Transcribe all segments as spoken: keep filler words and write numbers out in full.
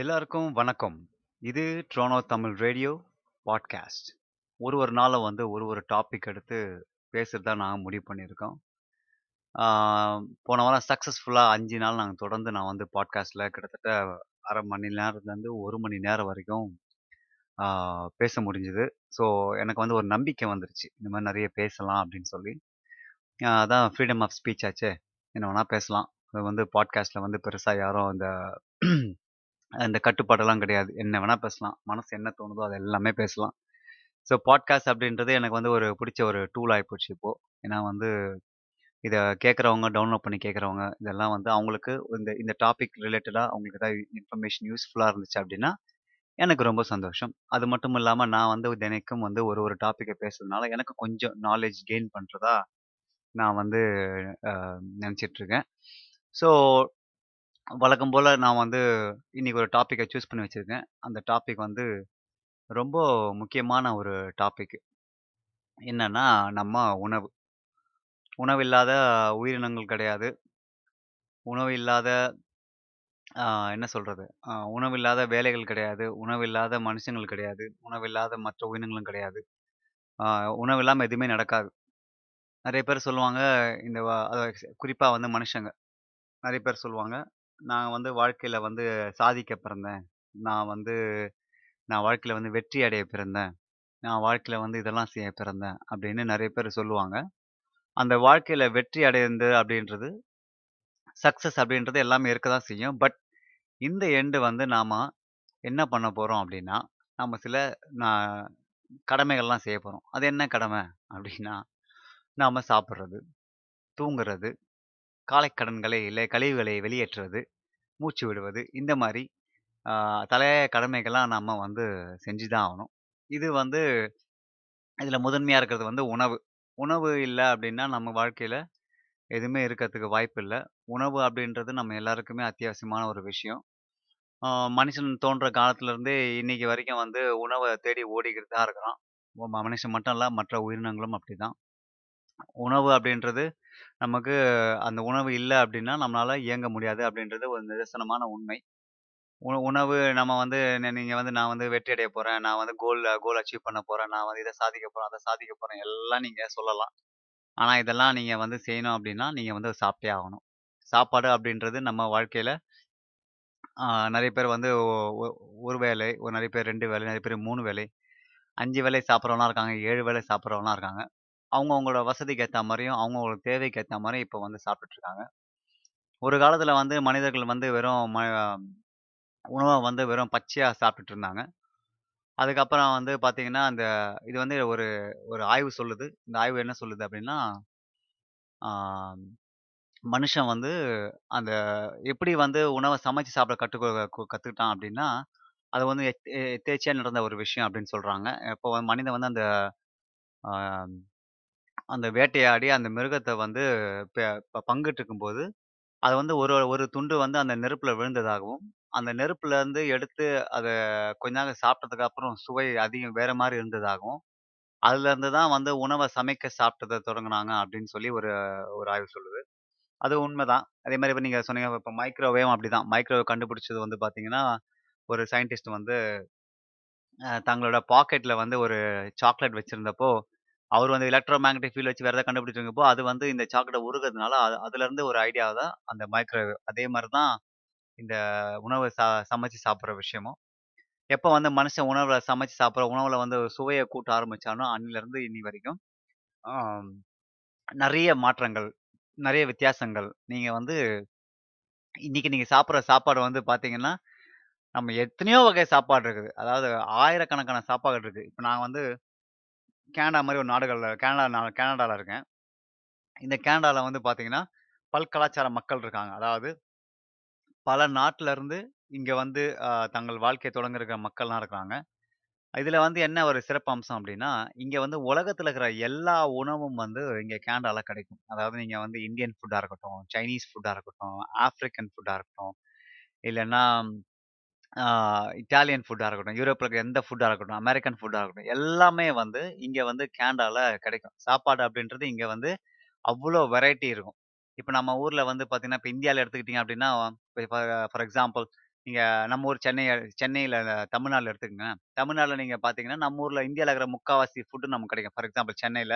எல்லாருக்கும் வணக்கம். இது ட்ரோனோ தமிழ் ரேடியோ பாட்காஸ்ட். ஒரு ஒரு நாளை வந்து ஒரு ஒரு டாபிக் எடுத்து பேசுகிறதா நாங்கள் முடிவு பண்ணியிருக்கோம். ஆஹ் போன வாரம் சக்ஸஸ்ஃபுல்லாக அஞ்சு நாள் நாங்கள் தொடர்ந்து நான் வந்து பாட்காஸ்ட்டில் கிட்டத்தட்ட அரை மணி நேரத்துலேருந்து ஒரு மணி நேரம் வரைக்கும் ஆஹ் பேச முடிஞ்சுது. ஸோ எனக்கு வந்து ஒரு நம்பிக்கை வந்துருச்சு, இந்த மாதிரி நிறைய பேசலாம் அப்படின்னு சொல்லி. அதான் ஃப்ரீடம் ஆஃப் ஸ்பீச் ஆச்சே, என்ன வேணால் பேசலாம். அது வந்து பாட்காஸ்ட்டில் வந்து பெருசாக யாரும் அந்த அந்த கட்டுப்பாடெல்லாம் கிடையாது, என்ன வேணால் பேசலாம், மனசு என்ன தோணுதோ அது எல்லாமே பேசலாம். ஸோ பாட்காஸ்ட் அப்படின்றது எனக்கு வந்து ஒரு பிடிச்ச ஒரு டூல் ஆகிப்போச்சு இப்போது. ஏன்னா வந்து இதை கேட்குறவங்க, டவுன்லோட் பண்ணி கேட்குறவங்க, இதெல்லாம் வந்து அவங்களுக்கு இந்த இந்த டாபிக் ரிலேட்டடாக அவங்களுக்கு ஏதாவது இன்ஃபர்மேஷன் யூஸ்ஃபுல்லாக இருந்துச்சு அப்படின்னா எனக்கு ரொம்ப சந்தோஷம். அது மட்டும் இல்லாமல் நான் வந்து தினைக்கும் வந்து ஒரு ஒரு டாப்பிக்கை பேசுறதுனால எனக்கு கொஞ்சம் நாலேஜ் கெயின் பண்ணுறதா நான் வந்து நினச்சிட்ருக்கேன். ஸோ வழக்கம் போல் நான் வந்து இன்றைக்கி ஒரு டாப்பிக்கை சூஸ் பண்ணி வச்சுருக்கேன். அந்த டாபிக் வந்து ரொம்ப முக்கியமான ஒரு டாபிக். என்னன்னா, நம்ம உணவு உணவு இல்லாத உயிரினங்கள் கிடையாது. உணவு இல்லாத என்ன சொல்கிறது உணவு இல்லாத வேலைகள் கிடையாது. உணவு இல்லாத மனுஷங்கள் கிடையாது. உணவு இல்லாத மற்ற உயிரினங்களும் கிடையாது. உணவு இல்லாமல் எதுவுமே நடக்காது. நிறைய பேர் சொல்லுவாங்க, இந்த குறிப்பாக வந்து மனுஷங்க நிறைய பேர் சொல்லுவாங்க, நான் வந்து வாழ்க்கையில் வந்து சாதிக்க பிறந்தேன், நான் வந்து நான் வாழ்க்கையில் வந்து வெற்றி அடைய பிறந்தேன், நான் வாழ்க்கையில் வந்து இதெல்லாம் செய்ய பிறந்தேன் அப்படின்னு நிறைய பேர் சொல்லுவாங்க. அந்த வாழ்க்கையில் வெற்றி அடைந்து அப்படின்றது, சக்ஸஸ் அப்படின்றது எல்லாமே இருக்க தான் செய்யும். பட் இந்த எண்டு வந்து நாம் என்ன பண்ண போகிறோம் அப்படின்னா, நம்ம சில நான் கடமைகள்லாம் செய்ய போகிறோம். அது என்ன கடமை அப்படின்னா, நாம் சாப்பிட்றது, தூங்குறது, காலைக்கடன்களை இல்லை கழிவுகளை வெளியேற்றுவது, மூச்சு விடுவது, இந்த மாதிரி தலைய கடமைகள்லாம் நம்ம வந்து செஞ்சு தான் ஆகணும். இது வந்து இதில் முதன்மையாக இருக்கிறது வந்து உணவு. உணவு இல்லை அப்படின்னா நம்ம வாழ்க்கையில் எதுவுமே இருக்கிறதுக்கு வாய்ப்பு இல்லை. உணவு அப்படின்றது நம்ம எல்லாருக்குமே அத்தியாவசியமான ஒரு விஷயம். மனுஷன் தோன்ற காலத்துலேருந்தே இன்றைக்கி வரைக்கும் வந்து உணவை தேடி ஓடிக்கிட்டு தான் இருக்கிறான். மனுஷன் மட்டும் இல்லை, மற்ற உயிரினங்களும் அப்படி தான். உணவு அப்படின்றது நமக்கு, அந்த உணவு இல்லை அப்படின்னா நம்மளால் இயங்க முடியாது அப்படின்றது ஒரு நிதர்சனமான உண்மை. உண உணவு நம்ம வந்து நீங்கள் வந்து நான் வந்து வெற்றி அடைய போகிறேன், நான் வந்து கோல் கோல் அச்சீவ் பண்ண போகிறேன், நான் வந்து இதை சாதிக்க போகிறேன், அதை சாதிக்க போகிறேன், எல்லாம் நீங்கள் சொல்லலாம். ஆனால் இதெல்லாம் நீங்கள் வந்து செய்யணும் அப்படின்னா நீங்கள் வந்து சாப்பிட்டே ஆகணும். சாப்பாடு அப்படின்றது நம்ம வாழ்க்கையில் நிறைய பேர் வந்து ஒரு வேலை, ஒரு நிறைய பேர் ரெண்டு வேலை, நிறைய பேர் மூணு வேலை, அஞ்சு வேலை சாப்பிட்றவனா இருக்காங்க, ஏழு வேலை சாப்பிட்றவனா இருக்காங்க. அவங்கவுங்களோட வசதிக்கு ஏற்ற மாதிரியும் அவங்கவுங்களோட தேவைக்கு ஏற்ற மாதிரியும் இப்போ வந்து சாப்பிட்டுட்ருக்காங்க. ஒரு காலத்தில் வந்து மனிதர்கள் வந்து வெறும் ம உணவை வந்து வெறும் பச்சையாக சாப்பிட்டுட்டு இருந்தாங்க. அதுக்கப்புறம் வந்து பார்த்திங்கன்னா, அந்த இது வந்து ஒரு ஒரு ஆய்வு சொல்லுது. இந்த ஆய்வு என்ன சொல்லுது அப்படின்னா, மனுஷன் வந்து அந்த எப்படி வந்து உணவை சமைச்சு சாப்பிட கற்றுக்க கற்றுக்கிட்டான் அப்படின்னா, அது வந்து எத்தேச்சியாக நடந்த ஒரு விஷயம் அப்படின்னு சொல்கிறாங்க. இப்போ மனிதன் வந்து அந்த அந்த வேட்டையாடி அந்த மிருகத்தை வந்து பங்கிட்டு இருக்கும்போது அது வந்து ஒரு ஒரு துண்டு வந்து அந்த நெருப்பில் விழுந்ததாகவும், அந்த நெருப்புலேருந்து எடுத்து அதை கொஞ்ச நாள் சாப்பிட்டதுக்கு அப்புறம் சுவை அதிகம் வேறு மாதிரி இருந்ததாகவும், அதுலேருந்து தான் வந்து உணவை சமைக்க சாப்பிட்டதை தொடங்கினாங்க அப்படின்னு சொல்லி ஒரு ஒரு ஆய்வு சொல்லுது. அது உண்மை தான். அதே மாதிரி இப்போ நீங்கள் சொன்னீங்க, இப்போ மைக்ரோவேவ் அப்படி தான். மைக்ரோவேவ் கண்டுபிடிச்சது வந்து பார்த்திங்கன்னா, ஒரு சயின்டிஸ்ட் வந்து தங்களோட பாக்கெட்டில் வந்து ஒரு சாக்லேட் வச்சுருந்தப்போ அவர் வந்து எலக்ட்ரோ மேக்னெட்டிக் ஃபீல்டு வச்சு வேறு எதாவது கண்டுபிடிச்சிருக்கப்போ அது வந்து இந்த சாக்லேட் உருகிறதுனால அது அதுலேருந்து ஒரு ஐடியாவை தான் அந்த மைக்ரோவேவ். அதே மாதிரி தான் இந்த உணவை சா சமைச்சு சாப்பிட்ற விஷயமும். எப்போ வந்து மனுஷன் உணவில் சமைச்சு சாப்பிட்ற உணவில் வந்து சுவையை கூட்ட ஆரம்பித்தானோ அன்னிலேருந்து இன்னி வரைக்கும் நிறைய மாற்றங்கள், நிறைய வித்தியாசங்கள். நீங்கள் வந்து இன்றைக்கி நீங்கள் சாப்பிட்ற சாப்பாடு வந்து பார்த்திங்கன்னா, நம்ம எத்தனையோ வகை சாப்பாடு இருக்குது, அதாவது ஆயிரக்கணக்கான சாப்பாடு இருக்குது. இப்போ நான் வந்து கேனடா மாதிரி ஒரு நாடுகளில் கேனடா நான் கேனடாவில் இருக்கேன். இந்த கேனடாவில் வந்து பார்த்திங்கன்னா பல்கலாச்சார மக்கள் இருக்காங்க. அதாவது பல நாட்டிலருந்து இங்கே வந்து தங்கள் வாழ்க்கையை தொடங்கிருக்கிற மக்கள்லாம் இருக்கிறாங்க. இதில் வந்து என்ன ஒரு சிறப்பு அம்சம் அப்படின்னா, இங்கே வந்து உலகத்தில் இருக்கிற எல்லா உணவும் வந்து இங்கே கேனடாவில் கிடைக்கும். அதாவது நீங்கள் வந்து இந்தியன் ஃபுட்டாக இருக்கட்டும், சைனீஸ் ஃபுட்டாக இருக்கட்டும், ஆப்ரிக்கன் ஃபுட்டாக இருக்கட்டும், இல்லைன்னா இட்டாலியன் ஃபுட்டாக இருக்கட்டும், யூரோப்பில் எந்த ஃபுட்டாக இருக்கட்டும், அமெரிக்கன் ஃபுட்டாக இருக்கட்டும், எல்லாமே வந்து இங்கே வந்து கேனடாவில் கிடைக்கும். சாப்பாடு அப்படின்றது இங்கே வந்து அவ்வளோ வெரைட்டி இருக்கும். இப்போ நம்ம ஊரில் வந்து பார்த்திங்கன்னா, இப்போ இந்தியாவில் எடுத்துக்கிட்டிங்க அப்படின்னா, ஃபார் எக்ஸாம்பிள் நீங்க நம்ம ஊர் சென்னை சென்னையில தமிழ்நாடுல எடுத்துக்கங்க. தமிழ்நாடுல நீங்க பாத்தீங்கன்னா நம்ம ஊர்ல இந்தியாவில் இருக்கிற முக்காவாசி ஃபுட்டு நமக்கு கிடைக்கும். ஃபார் எக்ஸாம்பிள் சென்னையில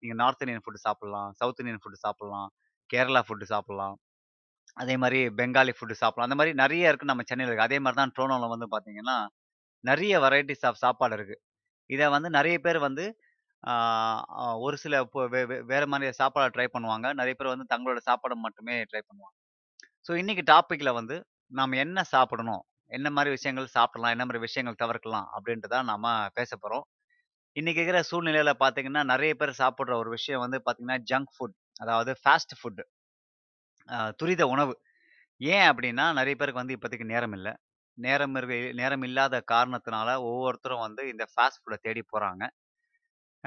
நீங்க நார்த் இந்தியன் ஃபுட்டு சாப்பிடலாம், சவுத் இந்தியன் ஃபுட்டு சாப்பிடலாம், கேரளா ஃபுட்டு சாப்பிடலாம், அதே மாதிரி பெங்காலி ஃபுட்டு சாப்பிடலாம். அந்த மாதிரி நிறைய இருக்கு நம்ம சென்னையில் இருக்கு. அதே மாதிரி தான் ட்ரோனோவில் வந்து பார்த்தீங்கன்னா நிறைய வெரைட்டிஸ் ஆஃப் சாப்பாடு இருக்கு. இதை வந்து நிறைய பேர் வந்து ஆஹ், ஆஹ், ஒரு சில இப்போ வே- வே- வேற மாதிரி சாப்பாடை ட்ரை பண்ணுவாங்க. நிறைய பேர் வந்து தங்களோட சாப்பாடு மட்டுமே ட்ரை பண்ணுவாங்க. ஸோ இன்னைக்கு டாப்பிக்ல வந்து நாம் என்ன சாப்பிடணும், என்ன மாதிரி விஷயங்கள் சாப்பிடலாம், என்ன மாதிரி விஷயங்கள் தவிர்க்கலாம் அப்படின்றத நாம பேச போறோம். இன்னைக்கு இருக்கிற சூழ்நிலையில பாத்தீங்கன்னா நிறைய பேர் சாப்பிடுற ஒரு விஷயம் வந்து பாத்தீங்கன்னா ஜங்க் ஃபுட், அதாவது ஃபாஸ்ட் ஃபுட், துரித உணவு. ஏன் அப்படின்னா நிறைய பேருக்கு வந்து இப்போதைக்கு நேரம் இல்லை. நேரம் இருக்க நேரம் இல்லாத காரணத்தினால ஒவ்வொருத்தரும் வந்து இந்த ஃபாஸ்ட் ஃபுட்டை தேடி போறாங்க.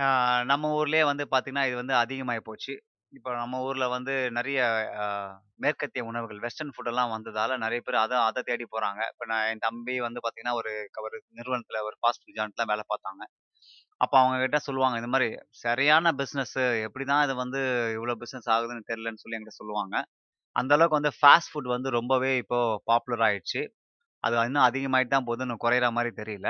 ஆஹ் நம்ம ஊர்லயே வந்து பாத்தீங்கன்னா இது வந்து அதிகமாகி போச்சு. இப்போ நம்ம ஊர்ல வந்து நிறைய ஆஹ், மேற்கத்திய உணவுகள் வெஸ்டர்ன் ஃபுட்டெல்லாம் வந்ததால நிறைய பேர் அதை அதை தேடி போறாங்க. இப்போ நான் என் தம்பி வந்து பாத்தீங்கன்னா ஒரு க- ஒரு நிறுவனத்துல ஒரு ஃபாஸ்ட் ஃபுட் ஜாயின்ட்ல வேலை பார்த்தாங்க. அப்போ அவங்க கிட்ட சொல்லுவாங்க இந்த மாதிரி சரியான பிஸ்னஸ், எப்படிதான் இது வந்து இவ்வளோ பிஸ்னஸ் ஆகுதுன்னு தெரியலன்னு சொல்லி என்கிட்ட சொல்லுவாங்க. அந்த அளவுக்கு வந்து ஃபாஸ்ட் ஃபுட் வந்து ரொம்பவே இப்போ பாப்புலர் ஆயிடுச்சு. அது இன்னும் அதிகமாயிட்டு தான் போகுது, இன்னும் குறையிற மாதிரி தெரியல.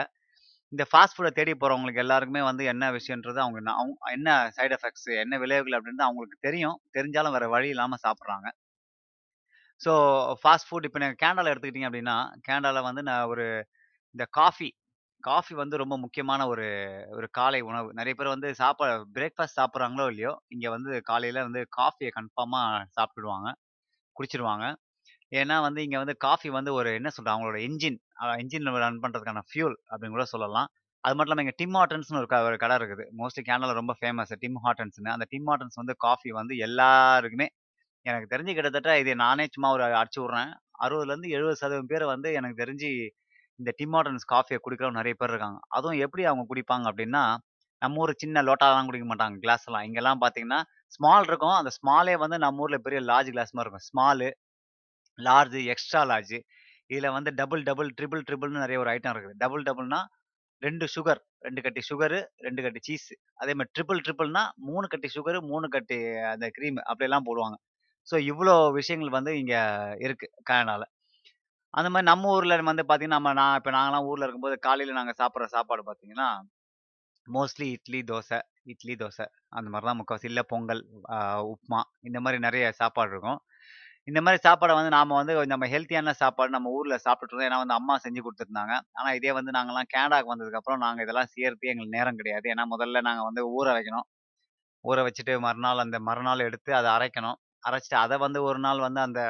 இந்த ஃபாஸ்ட் ஃபுட்டை தேடி போறவங்களுக்கு எல்லாருக்குமே வந்து என்ன விஷயன்றது அவங்க நா- அவங்க என்ன சைடு எஃபெக்ட்ஸ், என்ன விளைவுகள் அப்படின்றது அவங்களுக்கு தெரியும். தெரிஞ்சாலும் வேற வழி இல்லாம சாப்பிட்றாங்க. ஸோ ஃபாஸ்ட் ஃபுட் இப்போ நீங்கள் கேனடாவில் எடுத்துக்கிட்டீங்க அப்படின்னா கேனடாவில் வந்து நான் ஒரு இந்த காஃபி காஃபி வந்து ரொம்ப முக்கியமான ஒரு ஒரு காலை உணவு. நிறைய பேர் வந்து சாப்பா பிரேக்ஃபாஸ்ட் சாப்பிட்றாங்களோ இல்லையோ இங்கே வந்து காலையில் வந்து காஃபியை கன்ஃபார்மாக சாப்பிட்டுடுவாங்க, குடிச்சிடுவாங்க. ஏன்னா வந்து இங்க வந்து காஃபி வந்து ஒரு என்ன சொல்றாங்க அவங்களோட என்ஜின் என்ஜின் ரன் பண்றதுக்கான ஃபியூல் அப்படின்னு கூட சொல்லலாம். அது மட்டும் இல்லாமல் இங்கே டிம் ஹார்ட்டன்ஸ்னு ஒரு க- ஒரு கடை இருக்குது. மோஸ்ட்லி கேனடால ரொம்ப ஃபேமஸ் டிம் ஹார்ட்டன்ஸ்னு. அந்த டிம் ஹார்ட்டன்ஸ் வந்து காஃபி வந்து எல்லாருக்குமே எனக்கு தெரிஞ்சு கிட்டத்தட்ட இது நானே சும்மா ஒரு அடிச்சு விட்றேன், அறுபதுல இருந்து எழுபது சதவீதம் பேர் வந்து எனக்கு தெரிஞ்சு இந்த டிம் ஹார்ட்டன்ஸ் காஃபியை குடிக்கிறவங்க நிறைய பேர் இருக்காங்க. அதுவும் எப்படி அவங்க குடிப்பாங்க அப்படின்னா நம்ம ஊர் சின்ன லோட்டாலாம் குடிக்க மாட்டாங்க, கிளாஸ் எல்லாம். இங்கெல்லாம் பார்த்தீங்கன்னா ஸ்மால் இருக்கும். அந்த ஸ்மாலே வந்து நம்ம ஊர்ல பெரிய லார்ஜ் கிளாஸ் மாதிரி இருக்கும். ஸ்மால், லார்ஜ், எக்ஸ்ட்ரா லார்ஜ், இதில் வந்து டபுள் டபுள் ட்ரிபிள் ட்ரிபிள்னு நிறைய ஒரு ஐட்டம் இருக்குது. டபுள் டபுள்னா ரெண்டு சுகர், ரெண்டு கட்டி சுகரு, ரெண்டு கட்டி சீஸ். அதே மாதிரி ட்ரிபிள் ட்ரிபிள்னா மூணு கட்டி சுகரு, மூணு கட்டி அந்த க்ரீம் அப்படியெல்லாம் போடுவாங்க. ஸோ இவ்வளோ விஷயங்கள் வந்து இங்கே இருக்கு கனடால. அந்த மாதிரி நம்ம ஊரில் வந்து பார்த்தீங்கன்னா நம்ம நான் இப்போ நாங்களாம் ஊரில் இருக்கும்போது காலையில் நாங்கள் சாப்பிட்ற சாப்பாடு பார்த்தீங்கன்னா மோஸ்ட்லி இட்லி தோசை, இட்லி தோசை அந்த மாதிரி தான் முக்கால்வாசி. இல்லை பொங்கல், ஆஹ் உப்மா, இந்த மாதிரி நிறைய சாப்பாடு இருக்கும். இந்த மாதிரி சாப்பாடை வந்து நாம வந்து நம்ம ஹெல்த்தியான சாப்பாடு நம்ம ஊர்ல சாப்பிட்டு இருந்தோம். ஏன்னா வந்து அம்மா செஞ்சு கொடுத்துருந்தாங்க. ஆனா இதே வந்து நாங்கெல்லாம் கேனடாக்கு வந்ததுக்கு அப்புறம் நாங்க இதெல்லாம் செய்யறதுக்கு எங்களுக்கு நேரம் கிடையாது. ஏன்னா முதல்ல நாங்க வந்து ஊற வைக்கணும், ஊற வச்சுட்டு மறுநாள் அந்த மறுநாள் எடுத்து அதை அரைக்கணும். அரைச்சிட்டு அதை வந்து ஒரு நாள் வந்து அந்த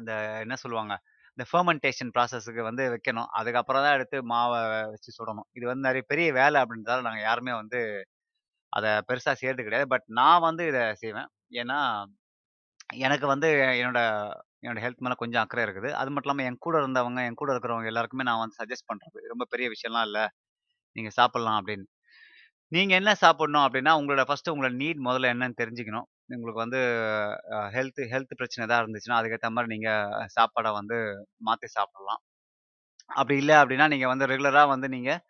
அந்த என்ன சொல்லுவாங்க இந்த ஃபர்மெண்டேஷன் ப்ராசஸுக்கு வந்து வைக்கணும். அதுக்கப்புறம் தான் எடுத்து மாவை வச்சு சுடணும். இது வந்து நிறைய பெரிய வேலை அப்படின்றதால நாங்கள் யாருமே வந்து அதை பெருசாக செய்யறது கிடையாது. பட் நான் வந்து இதை செய்வேன். ஏன்னா எனக்கு வந்து என்னோட என்னோட ஹெல்த் மேலே கொஞ்சம் அக்கறை இருக்குது. அது மட்டும் இல்லாமல் என் கூட இருந்தவங்க, என் கூட இருக்கிறவங்க எல்லாருக்குமே நான் வந்து சஜஸ்ட் பண்ணுறது இது ரொம்ப பெரிய விஷயம்லாம் இல்லை, நீங்கள் சாப்பிட்லாம் அப்படின்னு. நீங்கள் என்ன சாப்பிடணும் அப்படின்னா உங்களோட ஃபர்ஸ்ட் உங்களோட நீட் முதல்ல என்னன்னு தெரிஞ்சுக்கணும். உங்களுக்கு வந்து ஹெல்த் ஹெல்த் பிரச்சனை எதாவது இருந்துச்சுன்னா அதுக்கேற்ற மாதிரி நீங்கள் சாப்பாடை வந்து மாற்றி சாப்பிடலாம். அப்படி இல்லை அப்படின்னா நீங்கள் வந்து ரெகுலராக வந்து நீங்கள்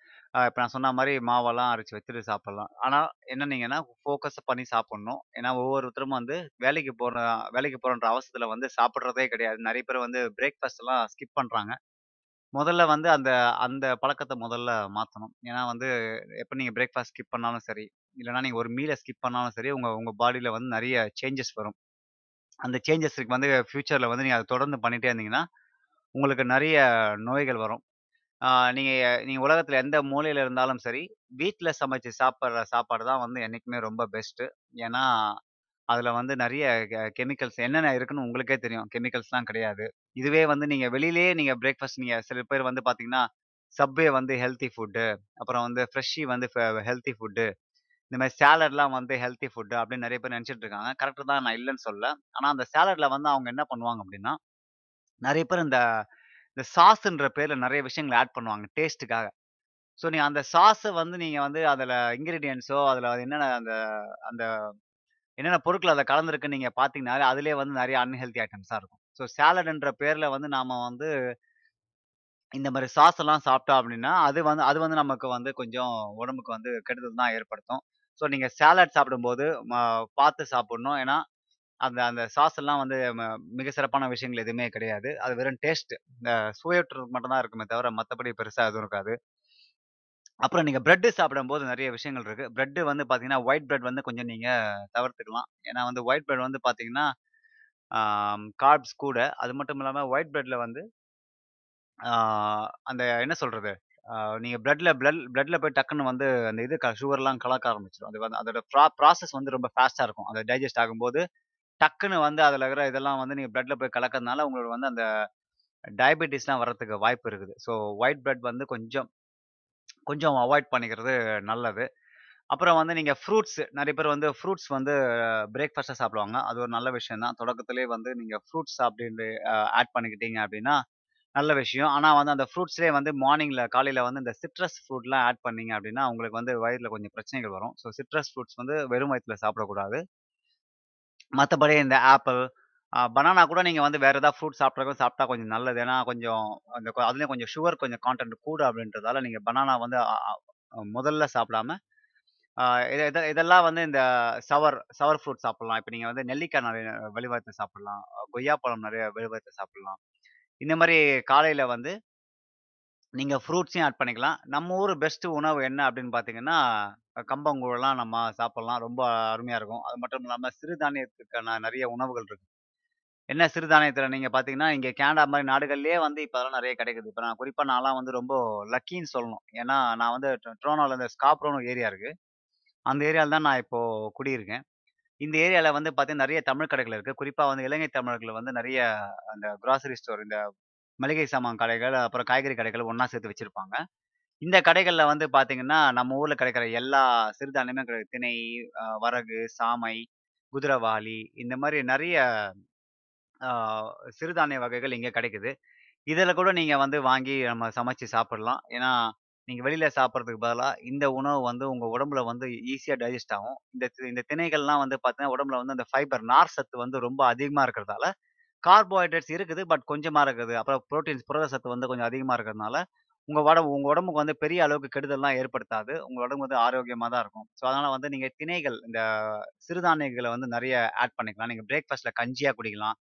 இப்போ நான் சொன்ன மாதிரி மாவெல்லாம் அரைச்சி வச்சுட்டு சாப்பிடலாம். ஆனால் என்ன நீங்கன்னா ஃபோக்கஸ் பண்ணி சாப்பிடணும். ஏன்னா ஒவ்வொருத்தரும் வந்து வேலைக்கு போகிற வேலைக்கு போகிறன்ற அவசரத்தில் வந்து சாப்பிட்றதே கிடையாது. நிறைய பேர் வந்து பிரேக்ஃபாஸ்ட் எல்லாம் ஸ்கிப் பண்ணுறாங்க. முதல்ல வந்து அந்த அந்த பழக்கத்தை முதல்ல மாற்றணும். ஏன்னா வந்து எப்போ நீங்கள் பிரேக்ஃபாஸ்ட் ஸ்கிப் பண்ணாலும் சரி, இல்லைன்னா நீங்கள் ஒரு மீலை ஸ்கிப் பண்ணாலும் சரி, உங்கள் உங்கள் பாடியில் வந்து நிறைய சேஞ்சஸ் வரும். அந்த சேஞ்சஸ்க்கு வந்து ஃப்யூச்சரில் வந்து நீங்கள் அதை தொடர்ந்து பண்ணிட்டே இருந்தீங்கன்னா உங்களுக்கு நிறைய நோய்கள் வரும். ஆஹ் நீங்க நீங்க உலகத்துல எந்த மூலையில இருந்தாலும் சரி வீட்ல சமைச்சு சாப்பிட்ற சாப்பாடு தான் வந்து என்னைக்குமே ரொம்ப பெஸ்ட். ஏன்னா அதுல வந்து நிறைய கெமிக்கல்ஸ் என்னென்ன இருக்குன்னு உங்களுக்கே தெரியும். கெமிக்கல்ஸ்லாம் கிடையாது. இதுவே வந்து நீங்க வெளியிலேயே நீங்க பிரேக்ஃபாஸ்ட் நீங்க சில பேர் வந்து பாத்தீங்கன்னா சப்வே வந்து ஹெல்த்தி ஃபுட்டு, அப்புறம் வந்து ஃப்ரெஷ்ஷி வந்து ஹெல்த்தி ஃபுட்டு, இந்த மாதிரி சேலட்லாம் வந்து ஹெல்த்தி ஃபுட்டு அப்படின்னு நிறைய பேர் நினைச்சிட்டு இருக்காங்க. கரெக்டு தான், நான் இல்லைன்னு சொல்ல. ஆனா அந்த சேலட்ல வந்து அவங்க என்ன பண்ணுவாங்க அப்படின்னா நிறைய பேர் இந்த இந்த சாஸ்ன்ற பேர்ல நிறைய விஷயங்களை ஆட் பண்ணுவாங்க டேஸ்ட்டுக்காக. ஸோ நீ அந்த சாஸை வந்து நீங்கள் வந்து அதில் இன்க்ரீடியன்ஸோ அதில் என்னென்ன அந்த அந்த என்னென்ன பொருட்கள் அதில் கலந்துருக்குன்னு நீங்கள் பார்த்தீங்கனாலே அதிலே வந்து நிறைய அன்ஹெல்த்தி ஐட்டம்ஸாக இருக்கும். ஸோ சாலட்ன்ற பேரில் வந்து நாம் வந்து இந்த மாதிரி சாஸ் எல்லாம் சாப்பிட்டோம் அப்படின்னா அது வந்து அது வந்து நமக்கு வந்து கொஞ்சம் உடம்புக்கு வந்து கெடுதல் தான் ஏற்படுத்தும். ஸோ நீங்கள் சாலட் சாப்பிடும்போது ம, பார்த்து சாப்பிடணும். ஏன்னா அந்த அந்த சாஸ் எல்லாம் வந்து ம- மிக சிறப்பான விஷயங்கள் எதுவுமே கிடையாது. அது வெறும் டேஸ்ட், இந்த சுவையற்று மட்டும்தான் இருக்குமே தவிர மற்றபடி பெருசா எதுவும் இருக்காது. அப்புறம் நீங்க பிரெட் சாப்பிடும்போது நிறைய விஷயங்கள் இருக்கு. பிரெட் வந்து பாத்தீங்கன்னா ஒயிட் பிரெட் வந்து கொஞ்சம் நீங்க தவிர்த்துக்கலாம். ஏன்னா வந்து ஒயிட் பிரெட் வந்து பாத்தீங்கன்னா கார்ப்ஸ் கூட. அது மட்டும் இல்லாம ஒயிட் பிரெட்ல வந்து ஆஹ் அந்த என்ன சொல்றது, ஆஹ் நீங்க பிளட்ல பிளட் பிளட்ல போய் டக்குன்னு வந்து அந்த இது சுகர்லாம் கலக்க ஆரம்பிச்சிடும். அது வந்து அதோட ப்ராசஸ் வந்து ரொம்ப ஃபாஸ்டா இருக்கும். அது டைஜஸ்ட் ஆகும்போது டக்குன்னு வந்து அதுல இருக்கிற இதெல்லாம் வந்து நீங்க பிளட்ல போய் கலக்கறதுனால உங்களுக்கு வந்து அந்த டயபெட்டிஸ்லாம் வர்றதுக்கு வாய்ப்பு இருக்குது. ஸோ ஒயிட் பிரெட் வந்து கொஞ்சம் கொஞ்சம் அவாய்ட் பண்ணிக்கிறது நல்லது. அப்புறம் வந்து நீங்கள் ஃப்ரூட்ஸ், நிறைய பேர் வந்து ஃப்ரூட்ஸ் வந்து பிரேக்ஃபாஸ்ட்டாக சாப்பிடுவாங்க. அது ஒரு நல்ல விஷயம் தான். தொடக்கத்திலே வந்து நீங்கள் ஃப்ரூட்ஸ் அப்படின்னு ஆட் பண்ணிக்கிட்டீங்க அப்படின்னா நல்ல விஷயம். ஆனால் வந்து அந்த ஃப்ரூட்ஸ்லேயே வந்து மார்னிங்கில் காலையில் வந்து இந்த சிட்ரஸ் ஃப்ரூட்லாம் ஆட் பண்ணீங்க அப்படின்னா உங்களுக்கு வந்து வயிறில் கொஞ்சம் பிரச்சனைகள் வரும். ஸோ சிட்ரஸ் ஃப்ரூட்ஸ் வந்து வெறும் வயிற்றில் சாப்பிடக்கூடாது. மற்றபடி இந்த ஆப்பிள், பனானா கூட நீங்கள் வந்து வேறு ஏதாவது ஃப்ரூட் சாப்பிட்றதுக்கு சாப்பிட்டா கொஞ்சம் நல்லது. ஏன்னா கொஞ்சம் அந்த கொ- அதுலயும் கொஞ்சம் சுகர் கொஞ்சம் கான்டென்ட் கூட அப்படின்றதால நீங்கள் பனானா வந்து அ- அ- அ, முதல்ல சாப்பிடாம ஆஹ் இத- இத- இதெல்லாம் வந்து இந்த சவர் சவர் ஃப்ரூட் சாப்பிடலாம். இப்போ நீங்கள் வந்து நெல்லிக்காய் நிறைய வெளிவரத்தை சாப்பிடலாம், கொய்யா பழம் நிறைய வெளிவரத்தை சாப்பிடலாம். இந்த மாதிரி காலையில் வந்து நீங்கள் ஃப்ரூட்ஸையும் ஆட் பண்ணிக்கலாம். நம்ம ஊர் பெஸ்ட் உணவு என்ன அப்படின்னு பார்த்தீங்கன்னா கம்பங்கூழலாம் நம்ம சாப்பிடலாம், ரொம்ப அருமையாக இருக்கும். அது மட்டும் இல்லாமல் சிறுதானியத்துக்கான நிறைய உணவுகள் இருக்கு. என்ன சிறுதானியத்தில் நீங்கள் பார்த்தீங்கன்னா இங்கே கேனடா மாதிரி நாடுகள்லேயே வந்து இப்போ அதெல்லாம் நிறைய கிடைக்குது. இப்போ நான் குறிப்பாக நான்லாம் வந்து ரொம்ப லக்கின்னு சொல்லணும். ஏன்னா நான் வந்து ட்ரோனோவில் இந்த ஸ்காப்ரோனோ ஏரியா இருக்கு, அந்த ஏரியாவில் தான் நான் இப்போ குடியிருக்கேன். இந்த ஏரியாவில் வந்து பார்த்தீங்கன்னா நிறைய தமிழ் கடைகள் இருக்குது. குறிப்பாக வந்து இலங்கை தமிழர்கள் வந்து நிறைய அந்த கிராசரி ஸ்டோர், இந்த மளிகை சாமான் கடைகள், அப்புறம் காய்கறி கடைகள் ஒன்றா சேர்த்து வச்சுருப்பாங்க. இந்த கடைகளில் வந்து பார்த்தீங்கன்னா நம்ம ஊரில் கிடைக்கிற எல்லா சிறுதானியமும் கிடைக்கும். திணை, அஹ் வரகு, சாமை, குதிரவாளி, இந்த மாதிரி நிறைய அஹ், சிறுதானிய வகைகள் இங்கே கிடைக்குது. இதில் கூட நீங்கள் வந்து வாங்கி நம்ம சமைச்சு சாப்பிடலாம். ஏன்னா நீங்கள் வெளியில் சாப்பிட்றதுக்கு பதிலாக இந்த உணவு வந்து உங்கள் உடம்புல வந்து ஈஸியாக டைஜஸ்ட் ஆகும். இந்த தி- இந்த திணைகள்லாம் வந்து பார்த்தீங்கன்னா உடம்புல வந்து அந்த ஃபைபர், நார் சத்து வந்து ரொம்ப அதிகமாக இருக்கிறதால, கார்போஹைட்ரேட்ஸ் இருக்குது பட் கொஞ்சமாக இருக்குது. அப்புறம் புரோட்டீன்ஸ், புரத சத்து வந்து கொஞ்சம் அதிகமாக இருக்கிறதுனால உங்கள் உட உங்கள் உடம்புக்கு வந்து பெரிய அளவுக்கு கெடுதல்லாம் ஏற்படுத்தாது. உங்கள் உடம்பு வந்து ஆரோக்கியமாக தான் இருக்கும். ஸோ அதனால் வந்து நீங்கள் திணைகள், இந்த சிறுதானியங்களை வந்து நிறைய ஆட் பண்ணிக்கலாம். நீங்கள் பிரேக்ஃபாஸ்ட்டில் கஞ்சியாக குடிக்கலாம்,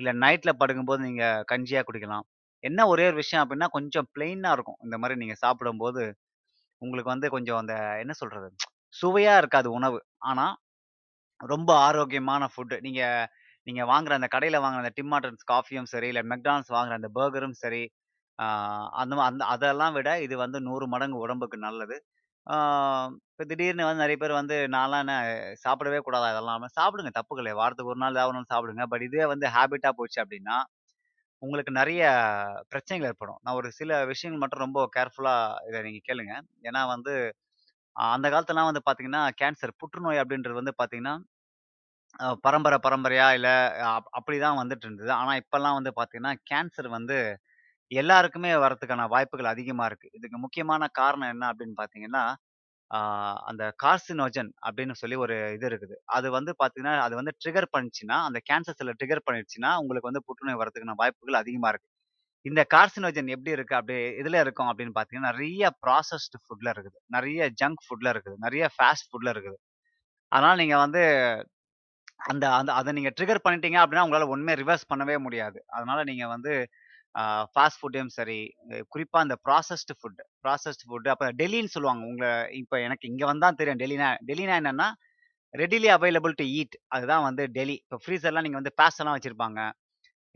இல்லை நைட்டில் படுக்கும்போது நீங்கள் கஞ்சியாக குடிக்கலாம். என்ன ஒரே ஒரு விஷயம் அப்படின்னா கொஞ்சம் பிளெயினாக இருக்கும். இந்த மாதிரி நீங்கள் சாப்பிடும்போது உங்களுக்கு வந்து கொஞ்சம் அந்த என்ன சொல்கிறது, சுவையாக இருக்காது உணவு, ஆனால் ரொம்ப ஆரோக்கியமான ஃபுட்டு. நீங்கள் நீங்கள் வாங்குற அந்த கடையில் வாங்குற அந்த டிம்ஹார்ட்டன்ஸ் காஃபியும் சரி, இல்லை மெக்டானல்ஸ் வாங்குற அந்த பர்கரும் சரி, ஆஹ் அந்த மா- அந்த அதெல்லாம் விட இது வந்து நூறு மடங்கு உடம்புக்கு நல்லது. இப்போ திடீர்னு வந்து நிறைய பேர் வந்து நான்லாம் என்ன சாப்பிடவே கூடாதா, இதெல்லாம் சாப்பிடுங்க, தப்புகளே, வாரத்துக்கு ஒரு நாள் ஏதாவது ஒன்று சாப்பிடுங்க. பட் இதுவே வந்து ஹேபிட்டாக போச்சு அப்படின்னா உங்களுக்கு நிறைய பிரச்சனைகள் ஏற்படும். நான் ஒரு சில விஷயங்கள் மட்டும் ரொம்ப கேர்ஃபுல்லாக இதை நீங்கள் கேளுங்க. ஏன்னா வந்து ஆஹ் அந்த காலத்துலலாம் வந்து பார்த்தீங்கன்னா கேன்சர், புற்றுநோய் அப்படின்றது வந்து பார்த்தீங்கன்னா அஹ் பரம்பரை பரம்பரையா இல்ல அப்- அப்படிதான் வந்துட்டு இருந்தது. ஆனா இப்பெல்லாம் வந்து பாத்தீங்கன்னா கேன்சர் வந்து எல்லாருக்குமே வரதுக்கான வாய்ப்புகள் அதிகமா இருக்கு. இதுக்கு முக்கியமான காரணம் என்ன அப்படின்னு பாத்தீங்கன்னா ஆஹ் அந்த கார்சினோஜன் அப்படின்னு சொல்லி ஒரு இது இருக்குது. அது வந்து பாத்தீங்கன்னா அது வந்து ட்ரிகர் பண்ணிச்சுன்னா, அந்த கேன்சர் செல்ல ட்ரிகர் பண்ணிடுச்சுன்னா உங்களுக்கு வந்து புற்றுநோய் வரதுக்கான வாய்ப்புகள் அதிகமா இருக்கு. இந்த கார்சினோஜன் எப்படி இருக்கு, அப்படி இதுல இருக்கும் அப்படின்னு பாத்தீங்கன்னா நிறைய ப்ராசஸ்டு ஃபுட்ல இருக்குது, நிறைய ஜங்க் ஃபுட்ல இருக்குது, நிறைய ஃபாஸ்ட் ஃபுட்ல இருக்குது. அதனால நீங்க வந்து அந்த அந்த அதை நீங்கள் ட்ரிகர் பண்ணிட்டீங்க அப்படின்னா உங்களால் ஒன்றுமே ரிவர்ஸ் பண்ணவே முடியாது. அதனால நீங்கள் வந்து ஃபாஸ்ட் ஃபுட்டையும் சரி, குறிப்பாக அந்த ப்ராசஸ்டு ஃபுட் ப்ராசஸ்டு ஃபுட் அப்புறம் டெல்லின்னு சொல்லுவாங்க. உங்களை இப்போ எனக்கு இங்கே வந்தால் தெரியும் டெல்லினா டெல்லினா என்னன்னா ரெடிலி அவைலபிள் டு ஈட், அதுதான் வந்து டெல்லி. இப்போ ஃப்ரீசர்லாம் நீங்கள் வந்து pass எல்லாம் வச்சுருப்பாங்க,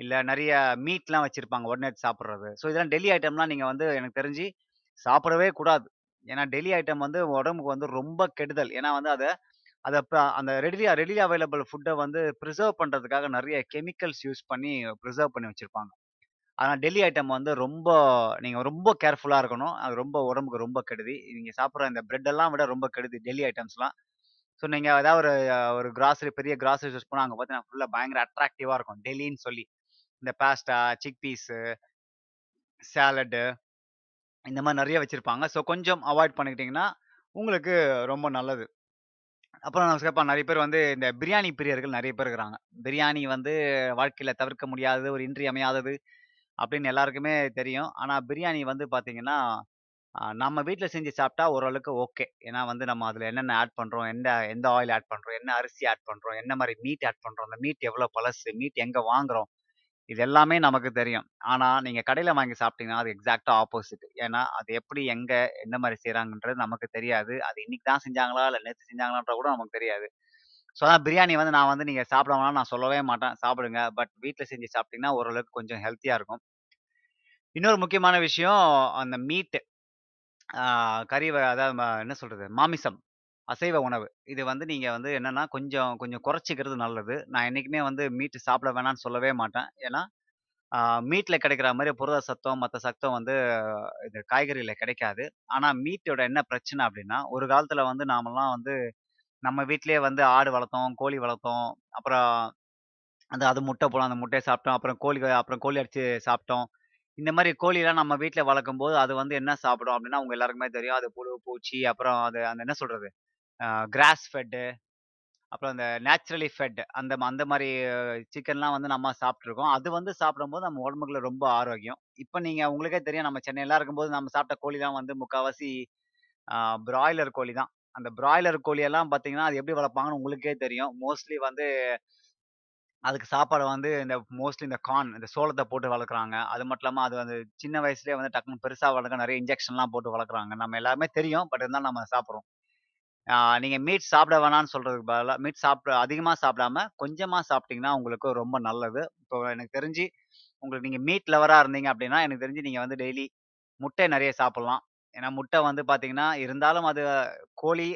இல்லை நிறைய மீட்லாம் வச்சுருப்பாங்க உடனே எடுத்து சாப்பிட்றது. ஸோ இதெல்லாம் டெல்லி ஐட்டம்லாம் நீங்கள் வந்து எனக்கு தெரிஞ்சு சாப்பிடவே கூடாது. ஏன்னா டெல்லி ஐட்டம் வந்து உடம்புக்கு வந்து ரொம்ப கெடுதல். ஏன்னா வந்து அதை அதை அந்த ரெடிலி ரெடிலி அவைலபிள் ஃபுட்டை வந்து ப்ரிசர்வ் பண்ணுறதுக்காக நிறைய கெமிக்கல்ஸ் யூஸ் பண்ணி ப்ரிசர்வ் பண்ணி வச்சுருப்பாங்க. ஆனால் டெல்லி ஐட்டம் வந்து ரொம்ப நீங்கள் ரொம்ப கேர்ஃபுல்லாக இருக்கணும். அது ரொம்ப உடம்புக்கு ரொம்ப கெடுதி. நீங்கள் சாப்பிட்ற இந்த bread எல்லாம் விட ரொம்ப கெடுதி டெல்லி ஐட்டம்ஸ்லாம். ஸோ நீங்கள் ஏதாவது ஒரு அஹ், ஒரு கிராசரி, பெரிய கிராசரி யூஸ் போனால் அங்கே பார்த்தீங்கன்னா ஃபுல்லாக பயங்கர அட்ராக்டிவாக இருக்கும் டெல்லின்னு சொல்லி. இந்த பாஸ்டா, சிக் பீஸு, சேலடு, இந்த மாதிரி நிறைய வச்சுருப்பாங்க. ஸோ கொஞ்சம் அவாய்ட் பண்ணிக்கிட்டிங்கன்னா உங்களுக்கு ரொம்ப நல்லது. அப்புறம் நான் கேட்பேன், நிறைய பேர் வந்து இந்த பிரியாணி பிரியர்கள் நிறைய பேர் இருக்கிறாங்க. பிரியாணி வந்து வாழ்க்கையில தவிர்க்க முடியாதது, ஒரு இன்றியமையாதது அப்படின்னு எல்லாருக்குமே தெரியும். ஆனா பிரியாணி வந்து பாத்தீங்கன்னா ஆஹ் நம்ம வீட்டில் செஞ்சு சாப்பிட்டா ஓரளவுக்கு ஓகே. ஏன்னா வந்து நம்ம அதில் என்னென்ன ஆட் பண்ணுறோம், எந்த எந்த ஆயில் ஆட் பண்ணுறோம், என்ன அரிசி ஆட் பண்ணுறோம், என்ன மாதிரி மீட் ஆட் பண்ணுறோம், அந்த மீட் எவ்வளோ பழசு, மீட் எங்கே வாங்குறோம், இது எல்லாமே நமக்கு தெரியும். ஆனால் நீங்கள் கடையில் வாங்கி சாப்பிட்டீங்கன்னா அது எக்ஸாக்டாக ஆப்போசிட். ஏன்னா அது எப்படி எங்கே என்ன மாதிரி செய்கிறாங்கன்றது நமக்கு தெரியாது. அது இன்னைக்கு தான் செஞ்சாங்களா இல்லை நேற்று செஞ்சாங்களான்ற கூட நமக்கு தெரியாது. ஸோ அதான் பிரியாணி வந்து நான் வந்து நீங்கள் சாப்பிடாமலாம் நான் சொல்லவே மாட்டேன், சாப்பிடுங்க. பட் வீட்டில் செஞ்சு சாப்பிட்டீங்கன்னா ஓரளவுக்கு கொஞ்சம் ஹெல்த்தியாக இருக்கும். இன்னொரு முக்கியமான விஷயம், அந்த மீட் ஆஹ் கறி வ- அதாவது ம- என்ன சொல்றது, மாமிசம், அசைவ உணவு, இது வந்து நீங்க வந்து என்னன்னா கொஞ்சம் கொஞ்சம் குறைச்சிக்கிறது நல்லது. நான் என்னைக்குமே வந்து மீட் சாப்பிட வேணாம்னு சொல்லவே மாட்டேன். ஏன்னா மீட்ல கிடைக்கிற மாதிரி புரத சத்தம் மற்ற சத்தம் வந்து ஆஹ் இது காய்கறியில கிடைக்காது. ஆனா மீட்டோட என்ன பிரச்சனை அப்படின்னா, ஒரு காலத்துல வந்து நாமெல்லாம் வந்து நம்ம வீட்டிலேயே வந்து ஆடு வளர்த்தோம், கோழி வளர்த்தோம், அப்புறம் அந்த அது முட்டை போலாம், அந்த முட்டையை சாப்பிட்டோம், அப்புறம் கோழி அப்புறம் கோழி அடிச்சு சாப்பிட்டோம். இந்த மாதிரி கோழிலாம் நம்ம வீட்டில் வளர்க்கும் போது அது வந்து என்ன சாப்பிடும் அப்படின்னா உங்க எல்லாருக்குமே தெரியும், அது புழு பூச்சி, அப்புறம் அது அந்த என்ன சொல்றது கிராஸ் ஃபெட்டு, அப்புறம் அந்த நேச்சுரலி ஃபெட், அந்த ம- அந்த மாதிரி சிக்கன்லாம் வந்து நம்ம சாப்பிட்ருக்கோம். அது வந்து சாப்பிடும்போது நம்ம உடம்புக்குள்ள ரொம்ப ஆரோக்கியம். இப்போ நீங்க உங்களுக்கே தெரியும், நம்ம சென்னையில இருக்கும்போது நம்ம சாப்பிட்ட கோழிலாம் வந்து முக்காவாசி பிராய்லர் கோழி தான். அந்த பிராய்லர் கோழியெல்லாம் பார்த்தீங்கன்னா அது எப்படி வளர்ப்பாங்கன்னு உங்களுக்கே தெரியும். மோஸ்ட்லி வந்து அதுக்கு சாப்பாடு வந்து இந்த மோஸ்ட்லி இந்த கார்ன், இந்த சோளத்தை போட்டு வளர்க்குறாங்க. அது மட்டும் இல்லாமல் அது வந்து சின்ன வயசுலேயே வந்து டக்குனு பெருசாக வளர்க்க நிறைய இன்ஜெக்ஷன்லாம் போட்டு வளர்க்குறாங்க. நம்ம எல்லாமே தெரியும், பட் இருந்தாலும் நம்ம சாப்பிட்றோம். நீங்கள் மீட் சாப்பிட வேணாம்னு சொல்கிறதுக்கு பதிலாக மீட் சாப்பிட அதிகமாக சாப்பிடாம கொஞ்சமாக சாப்பிட்டீங்கன்னா உங்களுக்கு ரொம்ப நல்லது. இப்போ எனக்கு தெரிஞ்சு உங்களுக்கு நீங்கள் மீட் லவராக இருந்தீங்க அப்படின்னா எனக்கு தெரிஞ்சு நீங்கள் வந்து டெய்லி முட்டை நிறைய சாப்பிட்லாம். ஏன்னா முட்டை வந்து பார்த்தீங்கன்னா இருந்தாலும் அது கோழி,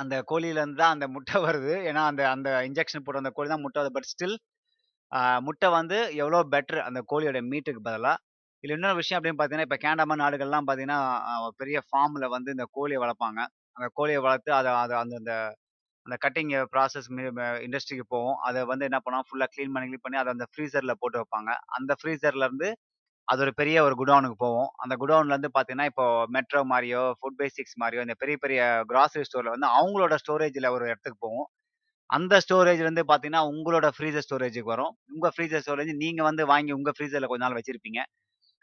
அந்த கோழியிலேருந்து தான் அந்த முட்டை வருது. ஏன்னா அந்த அந்த இன்ஜெக்ஷன் போட்டு அந்த கோழி தான் முட்டை. பட் ஸ்டில் ஆஹ் முட்டை வந்து எவ்வளோ பெட்டர் அந்த கோழியோட மீட்டுக்கு பதிலாக. இதில் இன்னொரு விஷயம் அப்படின்னு பார்த்தீங்கன்னா, இப்போ கேனடாமா நாடுகள்லாம் பார்த்தீங்கன்னா ஆஹ் பெரிய ஃபார்மில் வந்து இந்த கோழியை வளர்ப்பாங்க. அந்த கோழியை வளர்த்து அதை அதை அந்த அந்த அந்த கட்டிங் ப்ராசஸ் இண்டஸ்ட்ரிக்கு போகும். அதை வந்து என்ன பண்ணுவாங்க, ஃபுல்லாக க்ளீன் பண்ணி க்ளீன் பண்ணி அதை அந்த ஃப்ரீசரில் போட்டு வைப்பாங்க. அந்த ஃப்ரீசர்ல இருந்து அது ஒரு பெரிய ஒரு குடோனுக்கு போகும். அந்த குடோன்ல இருந்து பார்த்தீங்கன்னா இப்போ மெட்ரோ மாதிரியோ ஃபுட் பேசிக்ஸ் மாதிரியோ இந்த பெரிய பெரிய கிராசரி ஸ்டோர்ல வந்து அவங்களோட ஸ்டோரேஜில் ஒரு இடத்துக்கு போகும். அந்த ஸ்டோரேஜ்ல இருந்து பாத்தீங்கன்னா உங்களோட ஃப்ரீசர் ஸ்டோரேஜுக்கு வரும். உங்க ஃப்ரீசர் ஸ்டோரேஜ் நீங்க வந்து வாங்கி உங்க ஃப்ரீசர்ல கொஞ்ச நாள் வச்சிருப்பீங்க.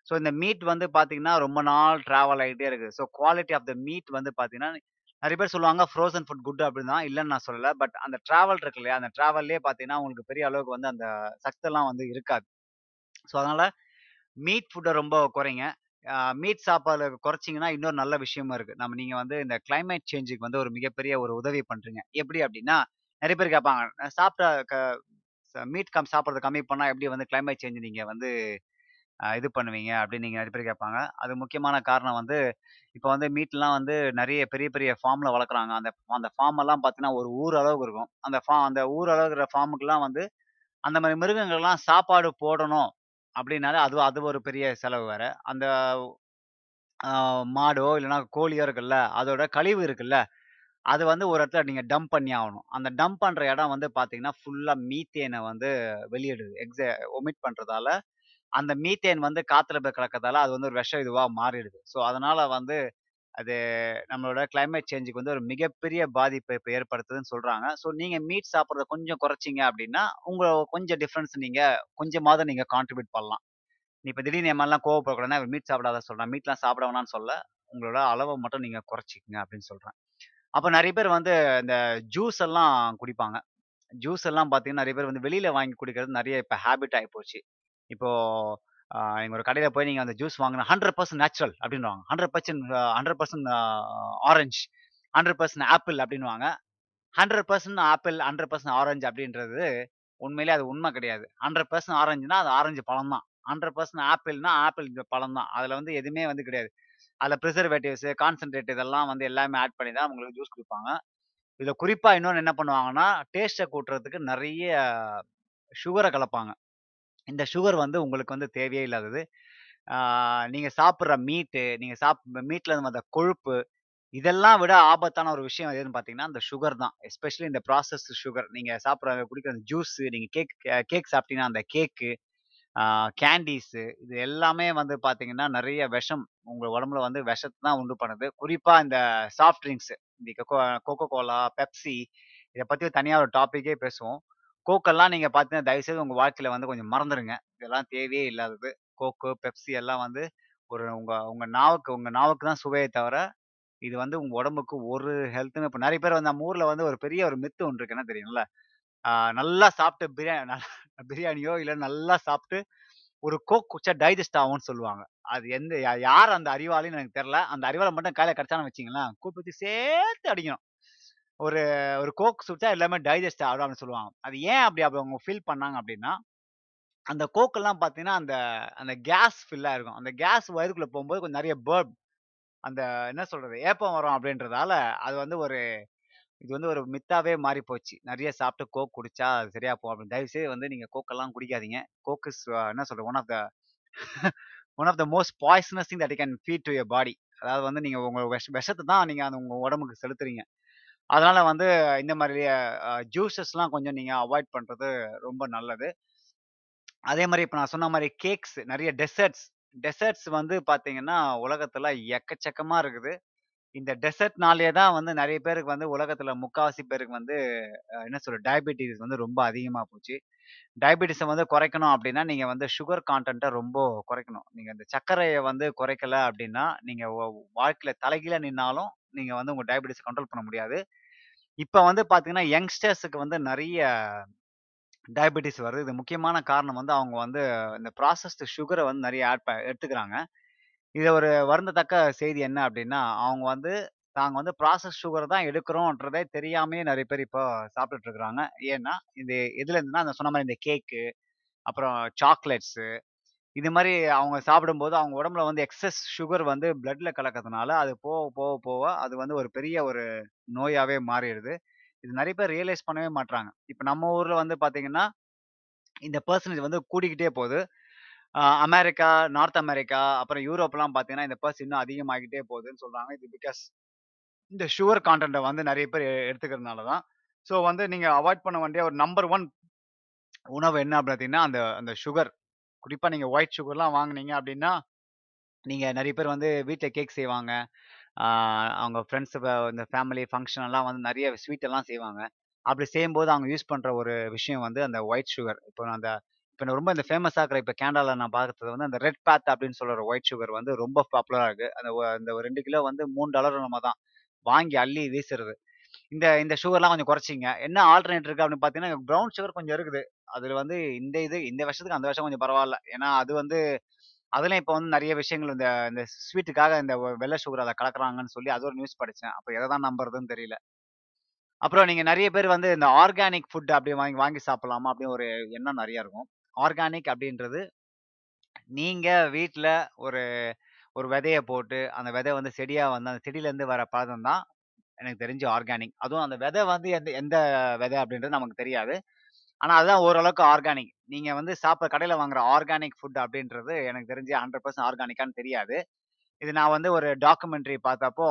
ஸோ இந்த மீட் வந்து பாத்தீங்கன்னா ரொம்ப நாள் டிராவல் ஆகிட்டே இருக்கு. So quality of the meat வந்து பாத்தீங்கன்னா நிறைய பேர் சொல்லுவாங்க ஃப்ரோசன் ஃபுட் குட் அப்படின்னு தான், இல்லைன்னு நான் சொல்லல. பட் அந்த டிராவல் இருக்கு இல்லையா, அந்த டிராவல்லே பாத்தீங்கன்னா உங்களுக்கு பெரிய அளவுக்கு வந்து அந்த சக்தெல்லாம் வந்து இருக்காது. ஸோ அதனால மீட் ஃபுட்டை ரொம்ப குறைங்க. மீட் சாப்பாடு குறைச்சிங்கன்னா இன்னொரு நல்ல விஷயமும் இருக்கு. நம்ம நீங்க வந்து இந்த climate சேஞ்சுக்கு வந்து ஒரு மிகப்பெரிய ஒரு உதவி பண்றீங்க. எப்படி அப்படின்னா, நிறைய பேர் கேட்பாங்க, "நான் சாப்பிட்ட மீட் கம் சாப்பிட்றது கம்மி பண்ணா எப்படி வந்து climate சேஞ்ச் நீங்க வந்து அஹ், இது பண்ணுவீங்க" அப்படின்னு நீங்க நிறைய பேர் கேட்பாங்க. அது முக்கியமான காரணம் வந்து இப்போ வந்து மீட்லாம் வந்து நிறைய பெரிய பெரிய ஃபார்ம்ல வளர்க்குறாங்க. அந்த அந்த ஃபார்ம் எல்லாம் பார்த்தீங்கன்னா ஒரு ஊர் அளவுக்கு இருக்கும். அந்த ஃபார்ம் அந்த ஊர் அளவுக்குற ஃபார்முக்குலாம் வந்து அந்த மாதிரி மிருகங்கள்லாம் சாப்பாடு போடணும் அப்படின்னாலே அது அது ஒரு பெரிய செலவு வேற. அந்த ஆஹ், மாடோ இல்லைன்னா கோழியோ இருக்குல்ல, அதோட கழிவு இருக்குல்ல, அது வந்து ஒரு இடத்துல நீங்க டம்ப் பண்ணி ஆகணும். அந்த டம்ப் பண்ற இடம் வந்து பாத்தீங்கன்னா ஃபுல்லா மீத்தேனை வந்து வெளியிடுது, எக்ஸ ஒமிட் பண்றதால. அந்த மீத்தேன் வந்து காத்துல போய் கலக்கறதால அது வந்து ஒரு விஷ இதுவா மாறிடுது. ஸோ அதனால வந்து அது நம்மளோட climate சேஞ்சுக்கு வந்து ஒரு மிகப்பெரிய பாதிப்பை இப்போ ஏற்படுத்துதுன்னு சொல்றாங்க. ஸோ நீங்க மீட் சாப்பிட்றத கொஞ்சம் குறைச்சிங்க அப்படின்னா உங்களை கொஞ்சம் டிஃபரன்ஸ் நீங்க கொஞ்சமாவது நீங்க கான்ட்ரிபியூட் பண்ணலாம். நீ இப்போ திடீர்னு என் மாதிரிலாம் கோவப்படக்கூடாதுன்னா இவர் மீட் சாப்பிடாத சொல்றேன், மீட்லாம் சாப்பிட வேணாம்னு சொல்ல, உங்களோட அளவை மட்டும் நீங்க குறைச்சிக்கங்க அப்படின்னு சொல்றேன். அப்போ நிறைய பேர் வந்து இந்த ஜூஸ் எல்லாம் குடிப்பாங்க. ஜூஸ் எல்லாம் பார்த்தீங்கன்னா நிறைய பேர் வந்து வெளியில வாங்கி குடிக்கிறது நிறைய இப்போ ஹேபிட் ஆகி போச்சு. இப்போ ஆஹ், நீங்க ஒரு கடையில போய் நீங்க அந்த ஜூஸ் வாங்கினா ஹண்ட்ரட் பர்சன்ட் நேச்சுரல் அப்படின்வாங்க, hundred percent hundred percent orange, hundred percent apple அப்படின்வாங்க. Hundred percent apple, hundred percent orange அப்படின்றது உண்மையிலே அது உண்மை கிடையாது. ஹண்ட்ரட் பர்சன்ட் ஆரஞ்சுனா அது ஆரஞ்சு பழம் தான், ஹண்ட்ரட் பர்சன்ட் ஆப்பிள்னா ஆப்பிள் பழம் தான். அதில் வந்து எதுவுமே வந்து கிடையாது. அதில் ப்ரிசர்வேட்டிவ்ஸ், கான்சென்ட்ரேட் இதெல்லாம் வந்து எல்லாமே ஆட் பண்ணி தான் உங்களுக்கு ஜூஸ் கொடுப்பாங்க. இதில் குறிப்பாக இன்னொன்று என்ன பண்ணுவாங்கன்னா, டேஸ்ட்டை கூட்டுறதுக்கு நிறைய சுகரை கலப்பாங்க. இந்த சுகர் வந்து உங்களுக்கு வந்து தேவையே இல்லாதது. ஆஹ், நீங்க சாப்பிட்ற மீட்டு, நீங்க சாப் மீட்ல இருந்து வந்த கொழுப்பு, இதெல்லாம் விட ஆபத்தான ஒரு விஷயம் எதுன்னு பார்த்தீங்கன்னா அந்த சுகர் தான். எஸ்பெஷலி இந்த ப்ராசஸ் சுகர், நீங்க சாப்பிட்ற குடிக்கிற அந்த ஜூஸ், நீங்க கேக் கேக் சாப்பிட்டீங்கன்னா அந்த கேக்கு, கேண்டீஸ், இது எல்லாமே வந்து பாத்தீங்கன்னா நிறைய விஷம் உங்க உடம்புல வந்து விஷத்தை தான் உண்டு பண்ணுது. குறிப்பா இந்த சாஃப்ட் ட்ரிங்க்ஸ், இந்த கோகோ கோலா, பெப்சி, இதை பத்தி தனியா ஒரு டாபிக்கே பேசுவோம். கோக்கெல்லாம் நீங்க பாத்தீங்கன்னா தயவு செய்து உங்க வாழ்க்கையில வந்து கொஞ்சம் மறந்துடுங்க. இதெல்லாம் தேவையே இல்லாதது. கோக்கு, பெப்சி எல்லாம் வந்து ஒரு உங்க உங்க நாவுக்கு உங்க நாவுக்கு தான் சுவையை தவிர இது வந்து உங்க உடம்புக்கு ஒரு ஹெல்த்னு. இப்போ நிறைய பேர் வந்து நம்ம ஊர்ல வந்து ஒரு பெரிய ஒரு மித்து ஒன்று இருக்கு, என்ன தெரியும்ல, ஆஹ் நல்லா சாப்பிட்டு பிரியாணி பிரியாணியோ இல்லை நல்லா சாப்பிட்டு ஒரு கோக் குச்சா டைஜஸ்ட் ஆகும்னு சொல்லுவாங்க. அது எந்த யா- யார் அந்த அறிவாளின்னு எனக்கு தெரியல. அந்த அறிவாளை மட்டும் காலையில கிடைச்சானு வச்சிங்களேன், கூப்பிட்டு சேர்த்து அடிக்கணும். ஒரு ஒரு கோக் சுட்டா எல்லாமே டைஜஸ்ட் ஆகும் அப்படின்னு சொல்லுவாங்க. அது ஏன் அப்படி அப்படி அவங்க ஃபீல் பண்ணாங்க அப்படின்னா, அந்த கோக்கெல்லாம் பார்த்தீங்கன்னா அந்த அந்த கேஸ் ஃபில்லாக இருக்கும். அந்த கேஸ் வயிறுக்குள்ள போகும்போது கொஞ்சம் நிறைய பேர்ப் அந்த என்ன சொல்றது ஏப்பம் வரும். அப்படின்றதால அது வந்து ஒரு இது வந்து ஒரு மித்தாவே மாறி போச்சு. நிறைய சாப்பிட்டு கோக் குடிச்சா அது சரியா போகும் அப்படின்னு. தயவு செய்து வந்து நீங்க கோக்கெல்லாம் குடிக்காதீங்க. கோக் இஸ் என்ன சொல்றது one of the one of the most poisonous thing that can feed to your body. அதாவது வந்து நீங்க உங்க விஷ- விஷத்தை தான் நீங்க அந்த உங்க உடம்புக்கு செலுத்துறீங்க. அதனால வந்து இந்த மாதிரி ஜூஸஸ்லாம் கொஞ்சம் நீங்க அவாய்ட் பண்றது ரொம்ப நல்லது. அதே மாதிரி இப்போ நான் சொன்ன மாதிரி கேக்ஸ், நிறைய டெசர்ட்ஸ் டெசர்ட்ஸ் வந்து பாத்தீங்கன்னா உலகத்துல எக்கச்சக்கமா இருக்குது. இந்த டெசர்ட்னாலே தான் வந்து நிறைய பேருக்கு வந்து உலகத்துல முக்காவாசி பேருக்கு வந்து அஹ், என்ன சொல்ற டயபெட்டிஸ் வந்து ரொம்ப அதிகமா போச்சு. டயபெட்டிஸை வந்து குறைக்கணும் அப்படின்னா நீங்க வந்து சுகர் கான்டென்ட்டை ரொம்ப குறைக்கணும். நீங்க இந்த சர்க்கரையை வந்து குறைக்கல அப்படின்னா நீங்க வா- வாழ்க்கையில தலைகீழ நின்னாலும் நீங்க வந்து உங்க டயபெட்டிஸை கண்ட்ரோல் பண்ண முடியாது. இப்போ வந்து பாத்தீங்கன்னா யங்ஸ்டர்ஸுக்கு வந்து நிறைய டயபெட்டிஸ் வருது. இது முக்கியமான காரணம் வந்து அவங்க வந்து இந்த ப்ராசஸ்டு சுகரை வந்து நிறைய ஆட் ப எடுத்துக்கிறாங்க. இது ஒரு வருந்தத்தக்க செய்தி என்ன அப்படின்னா, அவங்க வந்து தாங்க வந்து ப்ராசஸ் சுகர் தான் எடுக்கிறோன்றதே தெரியாமே நிறைய பேர் இப்போ சாப்பிட்டுட்டு இருக்கிறாங்க. ஏன்னா இது எதுல இருந்துன்னா அந்த சொன்ன மாதிரி இந்த கேக்கு அப்புறம் சாக்லேட்ஸு இது மாதிரி அவங்க சாப்பிடும்போது அவங்க உடம்புல வந்து எக்ஸஸ் சுகர் வந்து பிளட்ல கலக்கிறதுனால அது போக போக போக அது வந்து ஒரு பெரிய ஒரு நோயாவே மாறிடுது. இது நிறைய பேர் ரியலைஸ் பண்ணவே மாட்றாங்க. இப்போ நம்ம ஊர்ல வந்து பாத்தீங்கன்னா இந்த பர்சன்டேஜ் வந்து கூடிக்கிட்டே போகுது. ஆஹ் அமெரிக்கா, நார்த் அமெரிக்கா, அப்புறம் யூரோப்லாம் பார்த்தீங்கன்னா இந்த பர்ஸ் இன்னும் அதிகமாகிட்டே போகுதுன்னு சொல்றாங்க. இது பிகாஸ் இந்த சுகர் கான்டென்ட்டை வந்து நிறைய பேர் எ- எடுத்துக்கிறதுனால தான். ஸோ வந்து நீங்க அவாய்ட் பண்ண வேண்டிய ஒரு நம்பர் ஒன் உணவு என்ன அப்படின்னு பார்த்தீங்கன்னா அந்த அந்த சுகர். குறிப்பா நீங்க ஒயிட் சுகர்லாம் வாங்குனீங்க அப்படின்னா நீங்க நிறைய பேர் வந்து வீட்டில் கேக் செய்வாங்க. ஆஹ் அவங்க ஃப்ரெண்ட்ஸ் இந்த ஃபேமிலி ஃபங்க்ஷன் எல்லாம் வந்து நிறைய ஸ்வீட் எல்லாம் செய்வாங்க. அப்படி செய்யும்போது அவங்க யூஸ் பண்ற ஒரு விஷயம் வந்து அந்த ஒயிட் சுகர். இப்போ நான் அந்த இப்போ நான் ரொம்ப இந்த ஃபேமஸ் ஆகிற இப்போ கேனடால நான் பார்த்தது வந்து அந்த ரெட் பேத் அப்படின்னு சொல்ற ஒயிட் சுகர் வந்து ரொம்ப பாப்புலரா இருக்கு. அந்த ஒ- அந்த ஒரு ரெண்டு கிலோ வந்து மூணு டாலர் நம்ம தான் வாங்கி அள்ளி வீசுறது. இந்த இந்த சுகர்லாம் கொஞ்சம் குறைச்சிங்க. என்ன ஆல்டர்னேட் இருக்கு அப்படின்னு பார்த்தீங்கன்னா ப்ரௌன் சுகர் கொஞ்சம் இருக்குது. அதுல வந்து இந்த இது இந்த வருஷத்துக்கு அந்த வருஷம் கொஞ்சம் பரவாயில்ல. ஏன்னா அது வந்து அதுலயும் இப்போ வந்து நிறைய விஷயங்கள் இந்த இந்த ஸ்வீட்டுக்காக இந்த வெ- வெள்ளை சுகர் அதை கலக்குறாங்கன்னு சொல்லி அது ஒரு நியூஸ் படிச்சேன். அப்போ எதை தான் நம்புறதுன்னு தெரியல. அப்புறம் நீங்க நிறைய பேர் வந்து இந்த ஆர்கானிக் ஃபுட் அப்படி வாங்கி வாங்கி சாப்பிடலாமா அப்படின்னு ஒரு எண்ணம் நிறைய இருக்கும். ஆர்கானிக் அப்படின்றது நீங்க வீட்ல ஒரு ஒரு விதைய போட்டு அந்த விதை வந்து செடியா வந்து அந்த செடியில இருந்து வர பழம் தான் எனக்கு தெரிஞ்சு ஆர்கானிக். அதுவும் அந்த விதை வந்து எந்த எந்த விதை அப்படின்றது நமக்கு தெரியாது. ஆனா அதுதான் ஓரளவுக்கு ஆர்கானிக். நீங்க வந்து சாப்பிட்ற கடையில வாங்குற ஆர்கானிக் ஃபுட் அப்படின்றது எனக்கு தெரிஞ்சு ஹண்ட்ரட் பர்சன்ட் ஆர்கானிக்கான்னு தெரியாது. இது நான் வந்து ஒரு டாக்குமெண்ட்ரி பார்த்தப்போ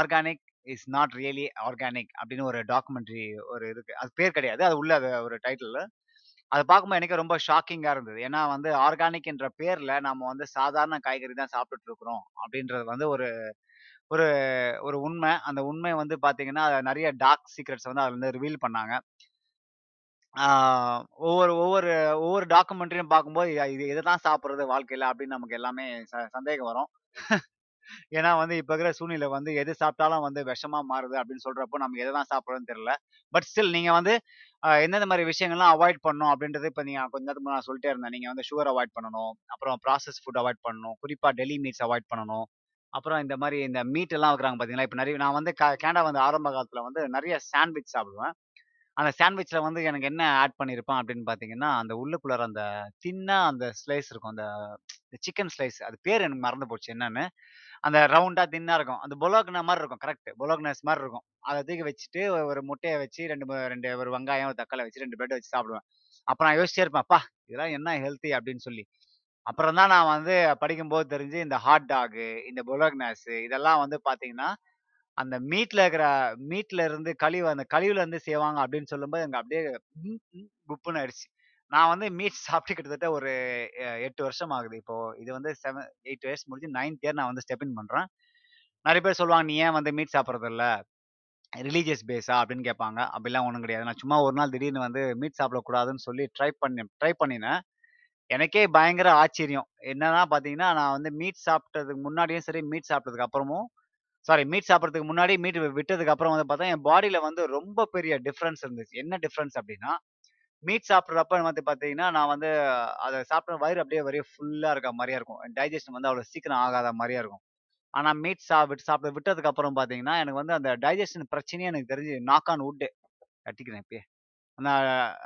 organic is not really organic அப்படின்னு ஒரு டாக்குமெண்ட்ரி ஒரு இருக்கு. அது பேர் கிடையாது, அது உள்ள அது ஒரு டைட்டில். அதை பார்க்கும்போது எனக்கு ரொம்ப ஷாக்கிங்காக இருந்தது. ஏன்னா வந்து ஆர்கானிக்ன்ற பேர்ல நம்ம வந்து சாதாரண காய்கறி தான் சாப்பிட்டுட்டு இருக்கிறோம் அப்படின்றது வந்து ஒரு ஒரு ஒரு உண்மை. அந்த உண்மை வந்து பாத்தீங்கன்னா அதுல நிறைய டார்க் சீக்ரெட்ஸ் வந்து அதுல வந்து ரிவீல் பண்ணாங்க. ஆஹ் ஒவ்வொரு ஒவ்வொரு ஒவ்வொரு டாக்குமெண்ட்ரியும் பார்க்கும்போது இது இது இதை தான் சாப்பிட்றது வாழ்க்கையில அப்படின்னு நமக்கு எல்லாமே ச- சந்தேகம் வரும். ஏன்னா வந்து இப்ப இருக்கிற சூழ்நிலை வந்து எது சாப்பிட்டாலும் வந்து விஷமா மாறுது அப்படின்னு சொல்றப்போ நமக்கு எதை தான் சாப்பிட்றதுன்னு தெரியல. பட் ஸ்டில் நீங்க வந்து ஆஹ் எந்தெந்த மாதிரி விஷயங்கள்லாம் அவாய்ட் பண்ணணும் அப்படின்றது இப்ப நீங்க கொஞ்ச நேரத்துக்கு முன்னாடி நான் சொல்லிட்டே இருந்தேன். நீங்க வந்து சுகர் அவாய்ட் பண்ணணும், அப்புறம் ப்ராசஸ் ஃபுட் அவாய்ட் பண்ணணும், குறிப்பா டெய்லி மீட்ஸ் அவாய்ட் பண்ணணும். அப்புறம் இந்த மாதிரி இந்த மீட் எல்லாம் வைக்கிறாங்க பாத்தீங்களா. இப்ப நிறைய நான் வந்து கா- கேனடா வந்து ஆரம்ப காலத்துல வந்து நிறைய சாண்ட்விச் சாப்பிடுவேன். அந்த சாண்ட்விச்ல வந்து எனக்கு என்ன ஆட் பண்ணியிருப்பான் அப்படின்னு பாத்தீங்கன்னா அந்த உள்ளுக்குள்ளார அந்த தின்னா அந்த ஸ்லைஸ் இருக்கும், அந்த சிக்கன் ஸ்லைஸ். அது பேர் எனக்கு மறந்து போச்சு என்னன்னு. அந்த ரவுண்டா தின்னா இருக்கும், அந்த பொலோக்னா மாதிரி இருக்கும். கரெக்ட், பொலோக்னஸ் மாதிரி இருக்கும். அதை தூக்கி வச்சுட்டு ஒ- ஒரு முட்டையை வச்சு ரெண்டு மு- ரெண்டு ஒரு வெங்காயம் ஒரு தக்காளி வச்சு ரெண்டு பிரெட் வச்சு சாப்பிடுவேன். அப்ப நான் யோசிச்சே இருப்பேன், அப்பா இதெல்லாம் என்ன ஹெல்த்தி அப்படின்னு சொல்லி. அப்புறம் தான் நான் வந்து படிக்கும்போது தெரிஞ்சு இந்த ஹாட் டாகு இந்த பொலோக்னாஸ் இதெல்லாம் வந்து பாத்தீங்கன்னா அந்த மீட்ல இருக்கிற மீட்ல இருந்து கழிவு அந்த கழிவுல இருந்து செய்வாங்க அப்படின்னு சொல்லும்போது எனக்கு அப்படியே ம், ம், குப்புன்னு ஆயிடுச்சு. நான் வந்து மீட் சாப்பிட்டு கிட்டத்தட்ட ஒரு அஹ், எட்டு வருஷம் ஆகுது. இப்போ இது வந்து செவன் எயிட் இயர்ஸ் முடிஞ்சு நைன்த் இயர் நான் வந்து ஸ்டெப் இன் பண்றேன். நிறைய பேர் சொல்லுவாங்க நீ ஏன் வந்து மீட் சாப்பிட்றது இல்ல ரிலீஜியஸ் பேஸா அப்படின்னு கேட்பாங்க. அப்படிலாம் ஒன்றும் கிடையாது. நான் சும்மா ஒரு நாள் திடீர்னு வந்து மீட் சாப்பிடக்கூடாதுன்னு சொல்லி ட்ரை பண்ணி ட்ரை பண்ணினேன். எனக்கே பயங்கர ஆச்சரியம் என்னன்னா பாத்தீங்கன்னா, நான் வந்து மீட் சாப்பிட்டதுக்கு முன்னாடியும் சரி, மீட் சாப்பிட்டதுக்கு அப்புறமும் சாரி மீட் சாப்பிட்றதுக்கு முன்னாடி மீட் விட்டதுக்கு அப்புறம் வந்து பார்த்தா என் பாடியில வந்து ரொம்ப பெரிய டிஃப்ரென்ஸ் இருந்துச்சு. என்ன டிஃப்ரென்ஸ் அப்படின்னா, மீட் சாப்பிட்றப்ப வந்து பார்த்தீங்கன்னா நான் வந்து அதை சாப்பிட்ற வயிறு அப்படியே வரைய ஃபுல்லாக இருக்க மாதிரியா இருக்கும், டைஜஷன் வந்து அவ்வளோ சீக்கிரம் ஆகாத மாதிரியா இருக்கும். ஆனால் மீட் சாப்பிட்டு சாப்பிட்டு விட்டதுக்கு அப்புறம் பார்த்தீங்கன்னா எனக்கு வந்து அந்த டைஜஷன் பிரச்சனையே எனக்கு தெரிஞ்சு நாக்கான் உட்டு கட்டிக்கிறேன் இப்பயே அந்த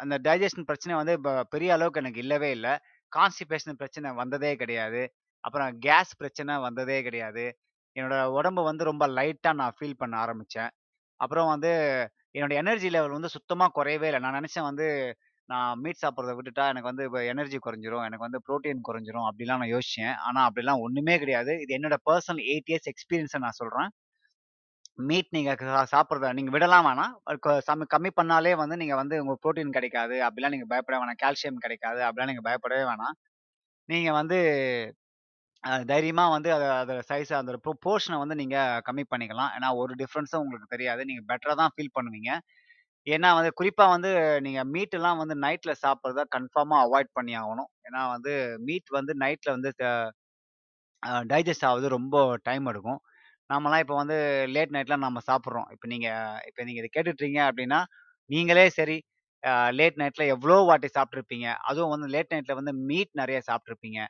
அந்த டைஜஷன் பிரச்சனை வந்து இப்போ பெரிய அளவுக்கு எனக்கு இல்லவே இல்லை. கான்ஸ்டிபேஷன் பிரச்சனை வந்ததே கிடையாது, அப்புறம் கேஸ் பிரச்சனை வந்ததே கிடையாது. என்னோட உடம்பு வந்து ரொம்ப லைட்டாக நான் ஃபீல் பண்ண ஆரம்பித்தேன். அப்புறம் வந்து என்னோட எனர்ஜி லெவல் வந்து சுத்தமாக குறையவே இல்லை. நான் நினச்சேன் வந்து நான் மீட் சாப்பிட்றத விட்டுட்டா எனக்கு வந்து இப்போ எனர்ஜி குறைஞ்சிரும், எனக்கு வந்து ப்ரோட்டீன் குறைஞ்சிரும் அப்படிலாம் நான் யோசிச்சேன். ஆனால் அப்படிலாம் ஒன்றுமே கிடையாது. இது என்னோட பர்சனல் எயிட் இயர்ஸ் எக்ஸ்பீரியன்ஸை நான் சொல்கிறேன். மீட் நீங்கள் சாப்பிட்றத நீங்கள் விடலாம் வேணாம், சம கம்மி பண்ணாலே வந்து நீங்கள் வந்து உங்கள் ப்ரோட்டீன் கிடைக்காது அப்படிலாம் நீங்கள் பயப்பட வேணாம், கால்சியம் கிடைக்காது அப்படிலாம் நீங்கள் பயப்படவே வேணாம். நீங்கள் வந்து தைரியமாக வந்து அதை அதோட சைஸை அதோட ப்ரோ போர்ஷனை வந்து நீங்கள் கம்மி பண்ணிக்கலாம். ஏன்னா ஒரு டிஃப்ரென்ஸும் உங்களுக்கு தெரியாது, நீங்கள் பெட்டராக தான் ஃபீல் பண்ணுவீங்க. ஏன்னா வந்து குறிப்பாக வந்து நீங்கள் மீட்டெல்லாம் வந்து நைட்டில் சாப்பிட்றத கன்ஃபார்மாக அவாய்ட் பண்ணி ஆகணும். ஏன்னா வந்து மீட் வந்து நைட்டில் வந்து டைஜஸ்ட் ஆகுது ரொம்ப டைம் எடுக்கும். நம்மலாம் இப்போ வந்து லேட் நைட்லாம் நம்ம சாப்பிட்றோம். இப்போ நீங்கள் இப்போ நீங்கள் இதை கேட்டுட்றீங்க அப்படின்னா நீங்களே சரி லேட் நைட்டில் எவ்வளோ வாட்டி சாப்பிட்ருப்பீங்க, அதுவும் வந்து லேட் நைட்டில் வந்து மீட் நிறைய சாப்பிட்ருப்பீங்க.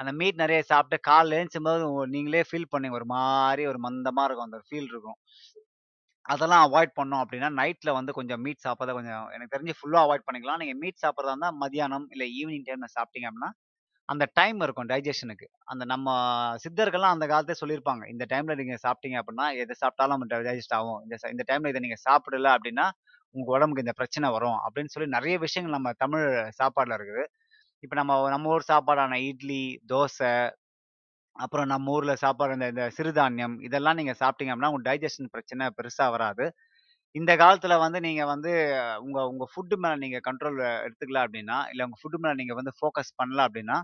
அந்த மீட் நிறைய சாப்பிட்டு காலைல எழுந்தும்போது நீங்களே ஃபீல் பண்ணி ஒரு மாதிரி ஒரு மந்தமாக இருக்கும், அந்த ஃபீல் இருக்கும். அதெல்லாம் அவாய்ட் பண்ணோம் அப்படின்னா நைட்டில் வந்து கொஞ்சம் மீட் சாப்பிட்றத கொஞ்சம் எனக்கு தெரிஞ்சு ஃபுல்லாக அவாய்ட் பண்ணிக்கலாம். நீங்கள் மீட் சாப்பிட்றதா இருந்தால் மதியானம் இல்லை ஈவினிங் டைமில் சாப்பிட்டீங்க அப்படின்னா அந்த டைம் இருக்கும் டைஜஷனுக்கு. அந்த நம்ம சித்தர்கள்லாம் அந்த காலத்தே சொல்லியிருப்பாங்க, இந்த டைமில் நீங்கள் சாப்பிட்டீங்க அப்படின்னா எதை சாப்பிட்டாலும் நம்ம டைஜஸ்ட் ஆகும், இந்த இந்த டைமில் இதை நீங்கள் சாப்பிடல அப்படின்னா உங்கள் உடம்புக்கு இந்த பிரச்சனை வரும் அப்படின்னு சொல்லி நிறைய விஷயங்கள் நம்ம தமிழ் சாப்பாடில் இருக்குது. இப்போ நம்ம நம்ம ஊர் சாப்பாடான இட்லி தோசை, அப்புறம் நம்ம ஊரில் சாப்பாடு இந்த இந்த சிறுதானியம் இதெல்லாம் நீங்கள் சாப்பிட்டீங்க அப்படின்னா உங்கள் டைஜஷன் பிரச்சனை பெருசாக வராது. இந்த காலத்தில் வந்து நீங்கள் வந்து உங்கள் உங்கள் ஃபுட்டு மேலே நீங்கள் கண்ட்ரோல் எடுத்துக்கலாம் அப்படின்னா, இல்லை உங்கள் ஃபுட்டு மேலே நீங்கள் வந்து ஃபோக்கஸ் பண்ணலாம் அப்படின்னா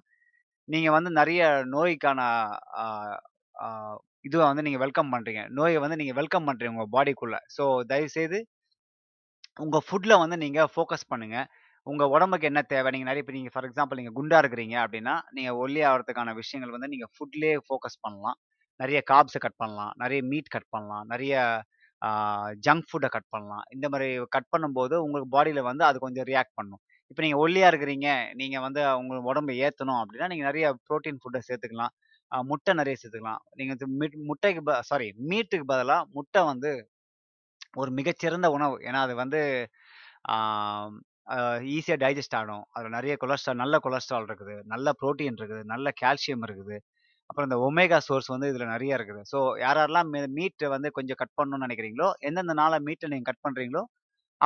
நீங்கள் வந்து நிறைய நோய்க்கான இதுவை வந்து நீங்கள் வெல்கம் பண்ணுறீங்க, நோயை வந்து நீங்கள் வெல்கம் பண்ணுறீங்க உங்கள் பாடிக்குள்ளே. ஸோ தயவுசெய்து உங்கள் ஃபுட்டில் வந்து நீங்கள் ஃபோக்கஸ் பண்ணுங்கள். உங்கள் உடம்புக்கு என்ன தேவை, நீங்கள் நிறைய இப்போ நீங்கள் ஃபார் எக்ஸாம்பிள் நீங்கள் குண்டாக இருக்கிறீங்க அப்படின்னா நீங்கள் ஒல்லி ஆகிறதுக்கான விஷயங்கள் வந்து நீங்கள் ஃபுட்லேயே ஃபோக்கஸ் பண்ணலாம். நிறைய கார்ப்ஸை கட் பண்ணலாம், நிறைய மீட் கட் பண்ணலாம், நிறைய ஜங்க் ஃபுட்டை கட் பண்ணலாம். இந்த மாதிரி கட் பண்ணும்போது உங்களுக்கு பாடியில் வந்து அது கொஞ்சம் ரியாக்ட் பண்ணும். இப்போ நீங்கள் ஒல்லியாக இருக்கிறீங்க, நீங்கள் வந்து உங்கள் உடம்பு ஏற்றணும் அப்படின்னா நீங்கள் நிறைய ப்ரோட்டீன் ஃபுட்டை சேர்த்துக்கலாம், முட்டை நிறைய சேர்த்துக்கலாம். நீங்கள் மீட் முட்டைக்கு ப சாரி மீட்டுக்கு பதிலாக முட்டை வந்து ஒரு மிகச்சிறந்த உணவு. ஏன்னா அது வந்து ஈஸியாக டைஜஸ்ட் ஆகும், அதில் நிறைய கொலஸ்ட்ரால் நல்ல கொலஸ்ட்ரால் இருக்குது, நல்ல ப்ரோட்டீன் இருக்குது, நல்ல கால்சியம் இருக்குது, அப்புறம் இந்த ஒமேகா சோர்ஸ் வந்து இதில் நிறைய இருக்குது. ஸோ யாரெல்லாம் மீட்டை வந்து கொஞ்சம் கட் பண்ணணும்னு நினைக்கிறீங்களோ, எந்தெந்த நாளை மீட்டை நீங்கள் கட் பண்ணுறீங்களோ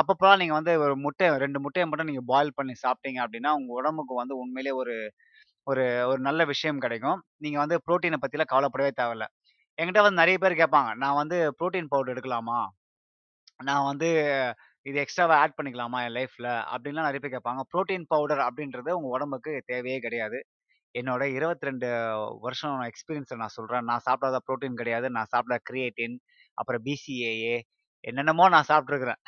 அப்பப்போலாம் நீங்கள் வந்து ஒரு முட்டை ரெண்டு முட்டையை மட்டும் நீங்கள் பாயில் பண்ணி சாப்பிட்டீங்க அப்படின்னா உங்கள் உடம்புக்கு வந்து உண்மையிலே ஒரு ஒரு ஒரு நல்ல விஷயம் கிடைக்கும். நீங்கள் வந்து ப்ரோட்டீனை பற்றிலாம் கவலைப்படவே தேவையில்லை. என்கிட்ட வந்து நிறைய பேர் கேட்பாங்க, நான் வந்து ப்ரோட்டீன் பவுடர் எடுக்கலாமா, நான் வந்து இது எக்ஸ்ட்ராவாக ஆட் பண்ணிக்கலாமா என் லைஃப்பில் அப்படின்லாம் நிறைய பேர் கேட்பாங்க. ப்ரோட்டீன் பவுடர் அப்படின்றது உங்கள் உடம்புக்கு தேவையே கிடையாது. என்னோட இருபத்தி ரெண்டு வருஷம் எக்ஸ்பீரியன்ஸை நான் சொல்கிறேன். நான் சாப்பிடாத ப்ரோட்டீன் கிடையாது, நான் சாப்பிட கிரியேட்டின் அப்புறம் பிசிஏஏ என்னென்னமோ நான் சாப்பிட்ருக்குறேன்,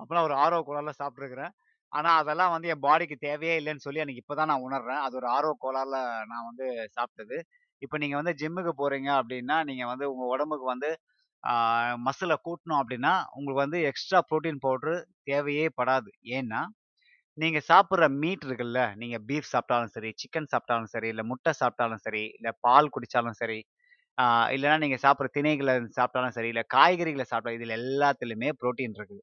அப்புறம் ஒரு ஆர்வ கோளாறில் சாப்பிட்ருக்குறேன். ஆனால் அதெல்லாம் வந்து என் பாடிக்கு தேவையே இல்லைன்னு சொல்லி எனக்கு இப்போ தான் நான் உணர்றேன். அது ஒரு ஆர்வ கோளாறில் நான் வந்து சாப்பிட்டது. இப்போ நீங்கள் வந்து ஜிம்முக்கு போகிறீங்க அப்படின்னா நீங்கள் வந்து உங்கள் உடம்புக்கு வந்து மசிலை கூட்டணும் அப்படின்னா உங்களுக்கு வந்து எக்ஸ்ட்ரா ப்ரோட்டீன் பவுட்ரு தேவையே படாது. ஏன்னா நீங்கள் சாப்பிட்ற மீட் இருக்குல்ல, நீங்கள் பீஃப் சாப்பிட்டாலும் சரி, சிக்கன் சாப்பிட்டாலும் சரி, இல்லை முட்டை சாப்பிட்டாலும் சரி, இல்லை பால் குடித்தாலும் சரி, இல்லைனா நீங்கள் சாப்பிட்ற திணைகளை சாப்பிட்டாலும் சரி, இல்லை காய்கறிகளை சாப்பிட்டா, இதில் எல்லாத்துலேயுமே ப்ரோட்டீன் இருக்குது.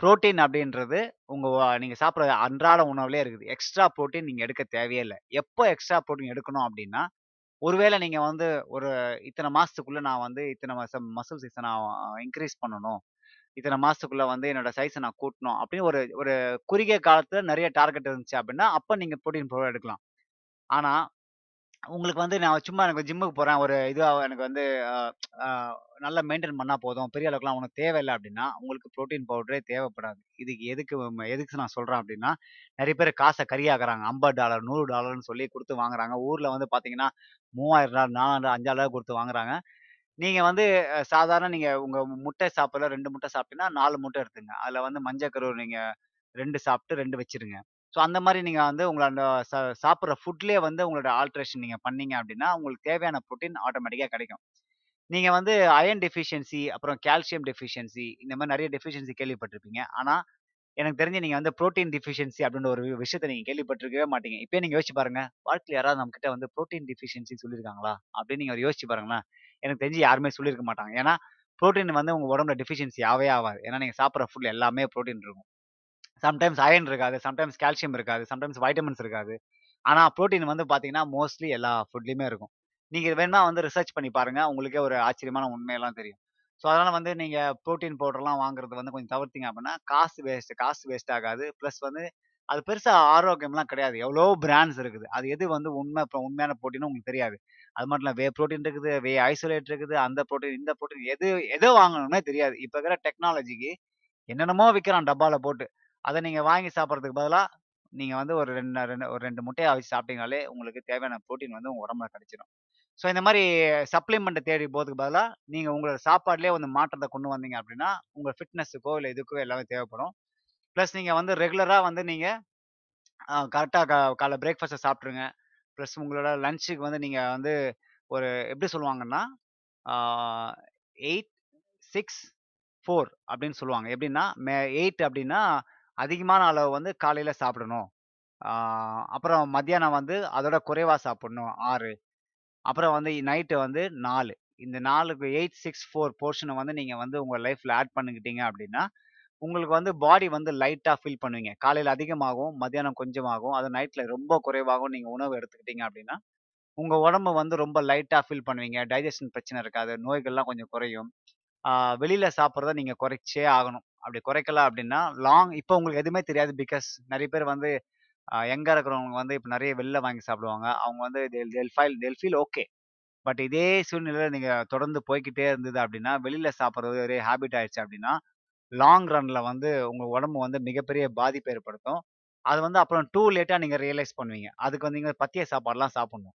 ப்ரோட்டீன் அப்படின்றது உங்கள் நீங்கள் சாப்பிட்ற அன்றாட உணவுலேயே இருக்குது. எக்ஸ்ட்ரா ப்ரோட்டீன் நீங்கள் எடுக்க தேவையே இல்லை. எப்போ எக்ஸ்ட்ரா ப்ரோட்டீன் எடுக்கணும் அப்படின்னா, ஒருவேளை நீங்கள் வந்து ஒரு இத்தனை மாதத்துக்குள்ளே நான் வந்து இத்தனை மாதம் மசில் சைஸை நான் இன்க்ரீஸ் பண்ணணும், இத்தனை மாதத்துக்குள்ளே வந்து என்னோட சைஸை நான் கூட்டணும் அப்படின்னு ஒரு ஒரு குறுகிய காலத்தில் நிறைய டார்கெட் இருந்துச்சு அப்படின்னா அப்போ நீங்கள் ப்ரோட்டீன் பவுடர் எடுக்கலாம். ஆனால் உங்களுக்கு வந்து நான் சும்மா எனக்கு ஜிம்முக்கு போகிறேன், ஒரு இதுவாக எனக்கு வந்து நல்லா மெயின்டைன் பண்ணால் போதும், பெரிய அளவுக்குலாம் உனக்கு தேவையில்லை அப்படின்னா உங்களுக்கு ப்ரோட்டீன் பவுடரே தேவைப்படாது. இதுக்கு எதுக்கு எதுக்கு நான் சொல்கிறேன் அப்படின்னா, நிறைய பேர் காசை கரியாக்குறாங்க, ஐம்பது டாலர் நூறு டாலர்னு சொல்லி கொடுத்து வாங்குறாங்க. ஊரில் வந்து பார்த்தீங்கன்னா மூவாயிரம் டாலர் நாலாயிரம் அஞ்சாயிரம் டாலர் கொடுத்து வாங்குறாங்க. நீங்கள் வந்து சாதாரண நீங்கள் உங்கள் முட்டை சாப்பிடல ரெண்டு முட்டை சாப்பிட்டீங்கன்னா நாலு முட்டை எடுத்துங்க, அதில் வந்து மஞ்சக்கரு நீங்கள் ரெண்டு சாப்பிட்டு ரெண்டு வச்சுருங்க. ஸோ அந்த மாதிரி நீங்கள் வந்து உங்களோட ச சாப்பிட்ற ஃபுட்லேயே வந்து உங்களோட ஆல்ட்ரேஷன் நீங்கள் பண்ணீங்க அப்படின்னா உங்களுக்கு தேவையான புரோட்டீன் ஆட்டோமேட்டிக்காக கிடைக்கும். நீங்கள் வந்து அயன் டெஃபிஷியன்சி அப்புறம் கால்சியம் டெஃபிஷியன்சி இந்த மாதிரி நிறைய டெஃபிஷியன்சி கேள்விப்பட்டிருப்பீங்க. ஆனால் எனக்கு தெரிஞ்சு நீங்கள் வந்து புரோட்டீன் டெஃபிஷியன்சி அப்படின்ற ஒரு வி- விஷயத்தை நீங்கள் கேள்விப்பட்டிருக்கவே மாட்டீங்க. இப்போ நீங்கள் யோசிச்சு பாருங்க, வாழ்க்கையில் யாராவது நம்மக்கிட்ட வந்து புரோட்டீன் டெஃபிஷியன்சி சொல்லியிருக்காங்களா அப்படின்னு நீங்கள் ஒரு யோசிச்சு பாருங்களேன். எனக்கு தெரிஞ்சு யாருமே சொல்லியிருக்க மாட்டாங்க. ஏன்னா புரோட்டீன் வந்து உங்கள் உடம்புல டெஃபிஷியன்சி ஆவே ஆகாது. ஏன்னா நீங்கள் சாப்பிட்ற ஃபுட்ல எல்லாமே புரோட்டீன் இருக்கும். சம்டைம்ஸ் அயன் இருக்காது, சம்டைம்ஸ் கால்சியம் இருக்காது, சம்டைம்ஸ் வைட்டமின்ஸ் இருக்காது. ஆனால் புரோட்டீன் வந்து பார்த்தீங்கன்னா மோஸ்ட்லி எல்லா ஃபுட்லையுமே இருக்கும். நீங்கள் வேணா வந்து ரிசர்ச் பண்ணி பாருங்க, உங்களுக்கே ஒரு ஆச்சரியமான உண்மையெல்லாம் தெரியும். ஸோ அதனால வந்து நீங்கள் புரோட்டீன் பவுடர்லாம் வாங்குறது வந்து கொஞ்சம் தவிர்த்தீங்க அப்படின்னா காசு வேஸ்ட் காசு வேஸ்ட் ஆகாது. ப்ளஸ் வந்து அது பெருசாக ஆரோக்கியம்லாம் கிடையாது. எவ்வளோ பிராண்ட்ஸ் இருக்குது, அது எது வந்து உண்மை இப்போ உண்மையான ப்ரோட்டீனும் உங்களுக்கு தெரியாது. அது மட்டும் இல்லை, வே ப்ரோட்டீன் இருக்குது, வே ஐசோலேட் இருக்குது, அந்த ப்ரோட்டீன் இந்த ப்ரோட்டீன் எது எது வாங்கணும்னே தெரியாது. இப்போ இருக்கிற டெக்னாலஜிக்கு என்னென்னமோ விற்கிறான் டப்பாவில் போட்டு. அதை நீங்கள் வாங்கி சாப்பிட்றதுக்கு பதிலாக நீங்கள் வந்து ஒரு ரெண்டு ரெண்டு ஒரு ரெண்டு முட்டையை அவிச்சு சாப்பிட்டீங்கனாலே உங்களுக்கு தேவையான ப்ரோட்டீன் வந்து உங்கள் உடம்புல கிடைச்சிடும். ஸோ இந்த மாதிரி சப்ளிமெண்ட்டை தேடி போகிறதுக்கு பதிலாக நீங்கள் உங்களோட சாப்பாட்டிலே வந்து மாற்றத்தை கொண்டு வந்தீங்க அப்படின்னா உங்கள் ஃபிட்னஸுக்கோ இல்லை இதுக்கோ எல்லாமே தேவைப்படும். ப்ளஸ் நீங்கள் வந்து ரெகுலராக வந்து நீங்கள் கரெக்டாக கா காலை பிரேக்ஃபாஸ்ட்டை சாப்பிட்ருங்க. ப்ளஸ் உங்களோட லஞ்சுக்கு வந்து நீங்கள் வந்து ஒரு எப்படி சொல்லுவாங்கன்னா எயிட் சிக்ஸ் ஃபோர் அப்படின்னு சொல்லுவாங்க. எப்படின்னா மே எயிட் அப்படின்னா அதிகமான அளவு வந்து காலையில் சாப்பிடணும். ஆஹ் அப்புறம் மத்தியானம் வந்து அதோட குறைவாக சாப்பிடணும் ஆறு. அப்புறம் வந்து நைட்டு வந்து நாலு. இந்த நாலுக்கு எயிட் சிக்ஸ் ஃபோர் போர்ஷனை வந்து நீங்கள் வந்து உங்கள் லைஃப்பில் ஆட் பண்ணிக்கிட்டீங்க அப்படின்னா உங்களுக்கு வந்து பாடி வந்து லைட்டாக ஃபீல் பண்ணுவீங்க. காலையில் அதிகமாகும், மத்தியானம் கொஞ்சமாகும், அது நைட்டில் ரொம்ப குறைவாகும். நீங்கள் உணவு எடுத்துக்கிட்டீங்க அப்படின்னா உங்கள் உடம்பு வந்து ரொம்ப லைட்டாக ஃபீல் பண்ணுவீங்க. டைஜஷன் பிரச்சனை இருக்காது, நோய்கள்லாம் கொஞ்சம் குறையும். ஆஹ் வெளியில சாப்பிட்றத நீங்க குறைச்சே ஆகணும். அப்படி குறைக்கல அப்படின்னா லாங் இப்போ உங்களுக்கு எதுவுமே தெரியாது. பிகாஸ் நிறைய பேர் வந்து ஆஹ் எங்க இருக்கிறவங்க வந்து இப்போ நிறைய வெளில வாங்கி சாப்பிடுவாங்க. அவங்க வந்து டெல் ஃபீல் ஓகே. பட் இதே சூழ்நிலையில நீங்க தொடர்ந்து போய்க்கிட்டே இருந்தது அப்படின்னா வெளியில சாப்பிட்றது ஒரே ஹாபிட் ஆயிடுச்சு அப்படின்னா லாங் ரன்ல வந்து உங்க உடம்பு வந்து மிகப்பெரிய பாதிப்பு ஏற்படுத்தும். அது வந்து அப்புறம் டூ லேட்டா நீங்க ரியலைஸ் பண்ணுவீங்க. அதுக்கு வந்து நீங்க பத்திய சாப்பாடுலாம் சாப்பிடணும்.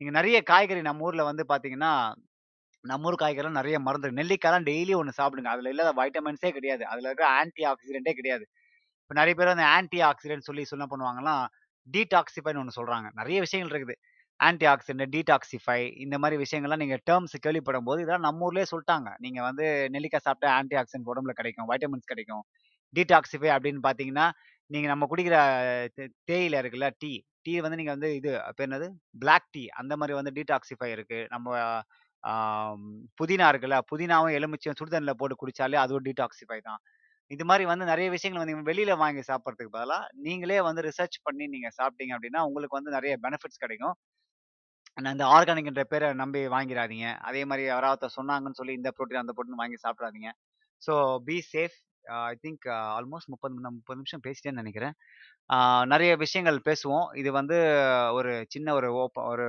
நீங்க நிறைய காய்கறி நம்ம ஊர்ல வந்து பாத்தீங்கன்னா நம்ம ஊர் காய்கறிலாம் நிறைய மருந்து இருக்கு. நெல்லிக்காய்லாம் டெய்லி ஒன்று சாப்பிடுங்க. அதில் இல்லாத வைட்டமின்ஸே கிடையாது, அதில் இருக்கிற ஆன்டி ஆக்சிடென்ட்டே கிடையாது. இப்போ நிறைய பேர் வந்து ஆன்டி ஆக்சிடென்ட் சொல்லி சொல்ல பண்ணுவாங்கன்னா டீடாக்சிஃபைன்னு ஒன்று சொல்கிறாங்க. நிறைய விஷயங்கள் இருக்குது ஆன்டி ஆக்சிடென்ட் டீடாக்சிஃபை இந்த மாதிரி விஷயங்கள்லாம் நீங்கள் டேர்ம்ஸ் கேள்விப்படும் போது இதெல்லாம் நம்ம ஊர்லேயே சொல்லிட்டாங்க. நீங்கள் வந்து நெல்லிக்காய் சாப்பிட்டா ஆன்டி ஆக்சிடென்ட் உடம்புல கிடைக்கும், வைட்டமின்ஸ் கிடைக்கும். டீடாக்சிஃபை அப்படின்னு பார்த்தீங்கன்னா நீங்கள் நம்ம குடிக்கிற தே- தேயிலை இருக்குல்ல, டீ டீ வந்து நீங்கள் வந்து இது அப்போ என்னது பிளாக் டீ அந்த மாதிரி வந்து டீடாக்சிஃபை இருக்குது. நம்ம ஆம், புதினா இருக்குல்ல, புதினாவும் எலுமிச்சையும் சுடுதண்ணில் போட்டு குடிச்சாலே அதுவும் டீடாக்சிஃபை தான். இது மாதிரி வந்து நிறைய விஷயங்கள் வந்து வெளியில வாங்கி சாப்பிட்றதுக்கு பதிலாக நீங்களே வந்து ரிசர்ச் பண்ணி நீங்க சாப்பிட்டீங்க அப்படின்னா உங்களுக்கு வந்து நிறைய பெனிஃபிட்ஸ் கிடைக்கும். ஆனா, இந்த ஆர்கானிக்ன்ற பேரை நம்பி வாங்கிடாதீங்க. அதே மாதிரி யாராவது சொன்னாங்கன்னு சொல்லி இந்த ப்ரோட்டீன் அந்த ப்ரோட்டீன் வாங்கி சாப்பிடாதீங்க. So be safe. I think almost முப்பது நிமி- முப்பது நிமிஷம் பேசிட்டேன்னு நினைக்கிறேன். ஆஹ் நிறைய விஷயங்கள் பேசுவோம். இது வந்து ஒரு சின்ன ஒரு ஓப்ப ஒரு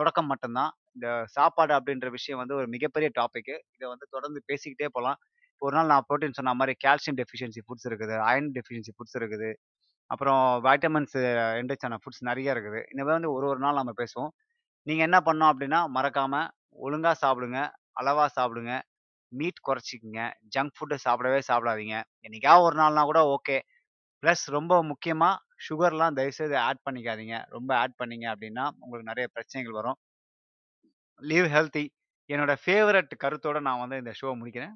தொடக்கம் மட்டும்தான். இந்த சாப்பாடு அப்படின்ற விஷயம் வந்து ஒரு மிகப்பெரிய டாபிக்கு. இதை வந்து தொடர்ந்து பேசிக்கிட்டே போகலாம். ஒரு நாள் நான் ப்ரோட்டீன் சொன்ன மாதிரி கால்சியம் டெஃபிஷியன்சி ஃபுட்ஸ் இருக்குது, அயன் டெஃபிஷியன்சி ஃபுட்ஸ் இருக்குது, அப்புறம் வைட்டமின்ஸ் என்ரிச்சான ஃபுட்ஸ் நிறைய இருக்குது. இந்த மாதிரி வந்து ஒரு ஒரு நாள் நம்ம பேசுவோம். நீங்கள் என்ன பண்ணோம் அப்படின்னா மறக்காம ஒழுங்காக சாப்பிடுங்க, அளவாக சாப்பிடுங்க, மீட் குறைச்சிக்கங்க, ஜங்க் ஃபுட்டு சாப்பிடவே சாப்பிடாதீங்க. என்னைக்காவது ஒரு நாள்னா கூட ஓகே. ப்ளஸ் ரொம்ப முக்கியமாக சுகர்லாம் தயவுசெய்து ஆட் பண்ணிக்காதீங்க. ரொம்ப ஆட் பண்ணீங்க அப்படின்னா உங்களுக்கு நிறைய பிரச்சனைகள் வரும். லிவ் ஹெல்த்தி என்னோட ஃபேவரட் கருத்தோட நான் வந்து இந்த ஷோ முடிக்கிறேன்.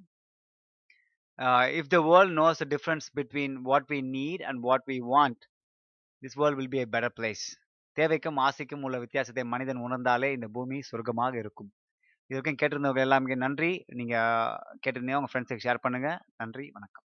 If the world knows the difference between what we need and what we want this world will be a better place. தேவைக்கும் ஆசைக்கும் உள்ள வித்தியாசத்தை மனிதன் உணர்ந்தாலே இந்த பூமி சொர்க்கமாக இருக்கும். இது வரைக்கும் கேட்டிருந்தவங்க எல்லாமே நன்றி. நீங்கள் கேட்டிருந்தீங்க, உங்கள் ஃப்ரெண்ட்ஸுக்கு ஷேர் பண்ணுங்கள். நன்றி, வணக்கம்.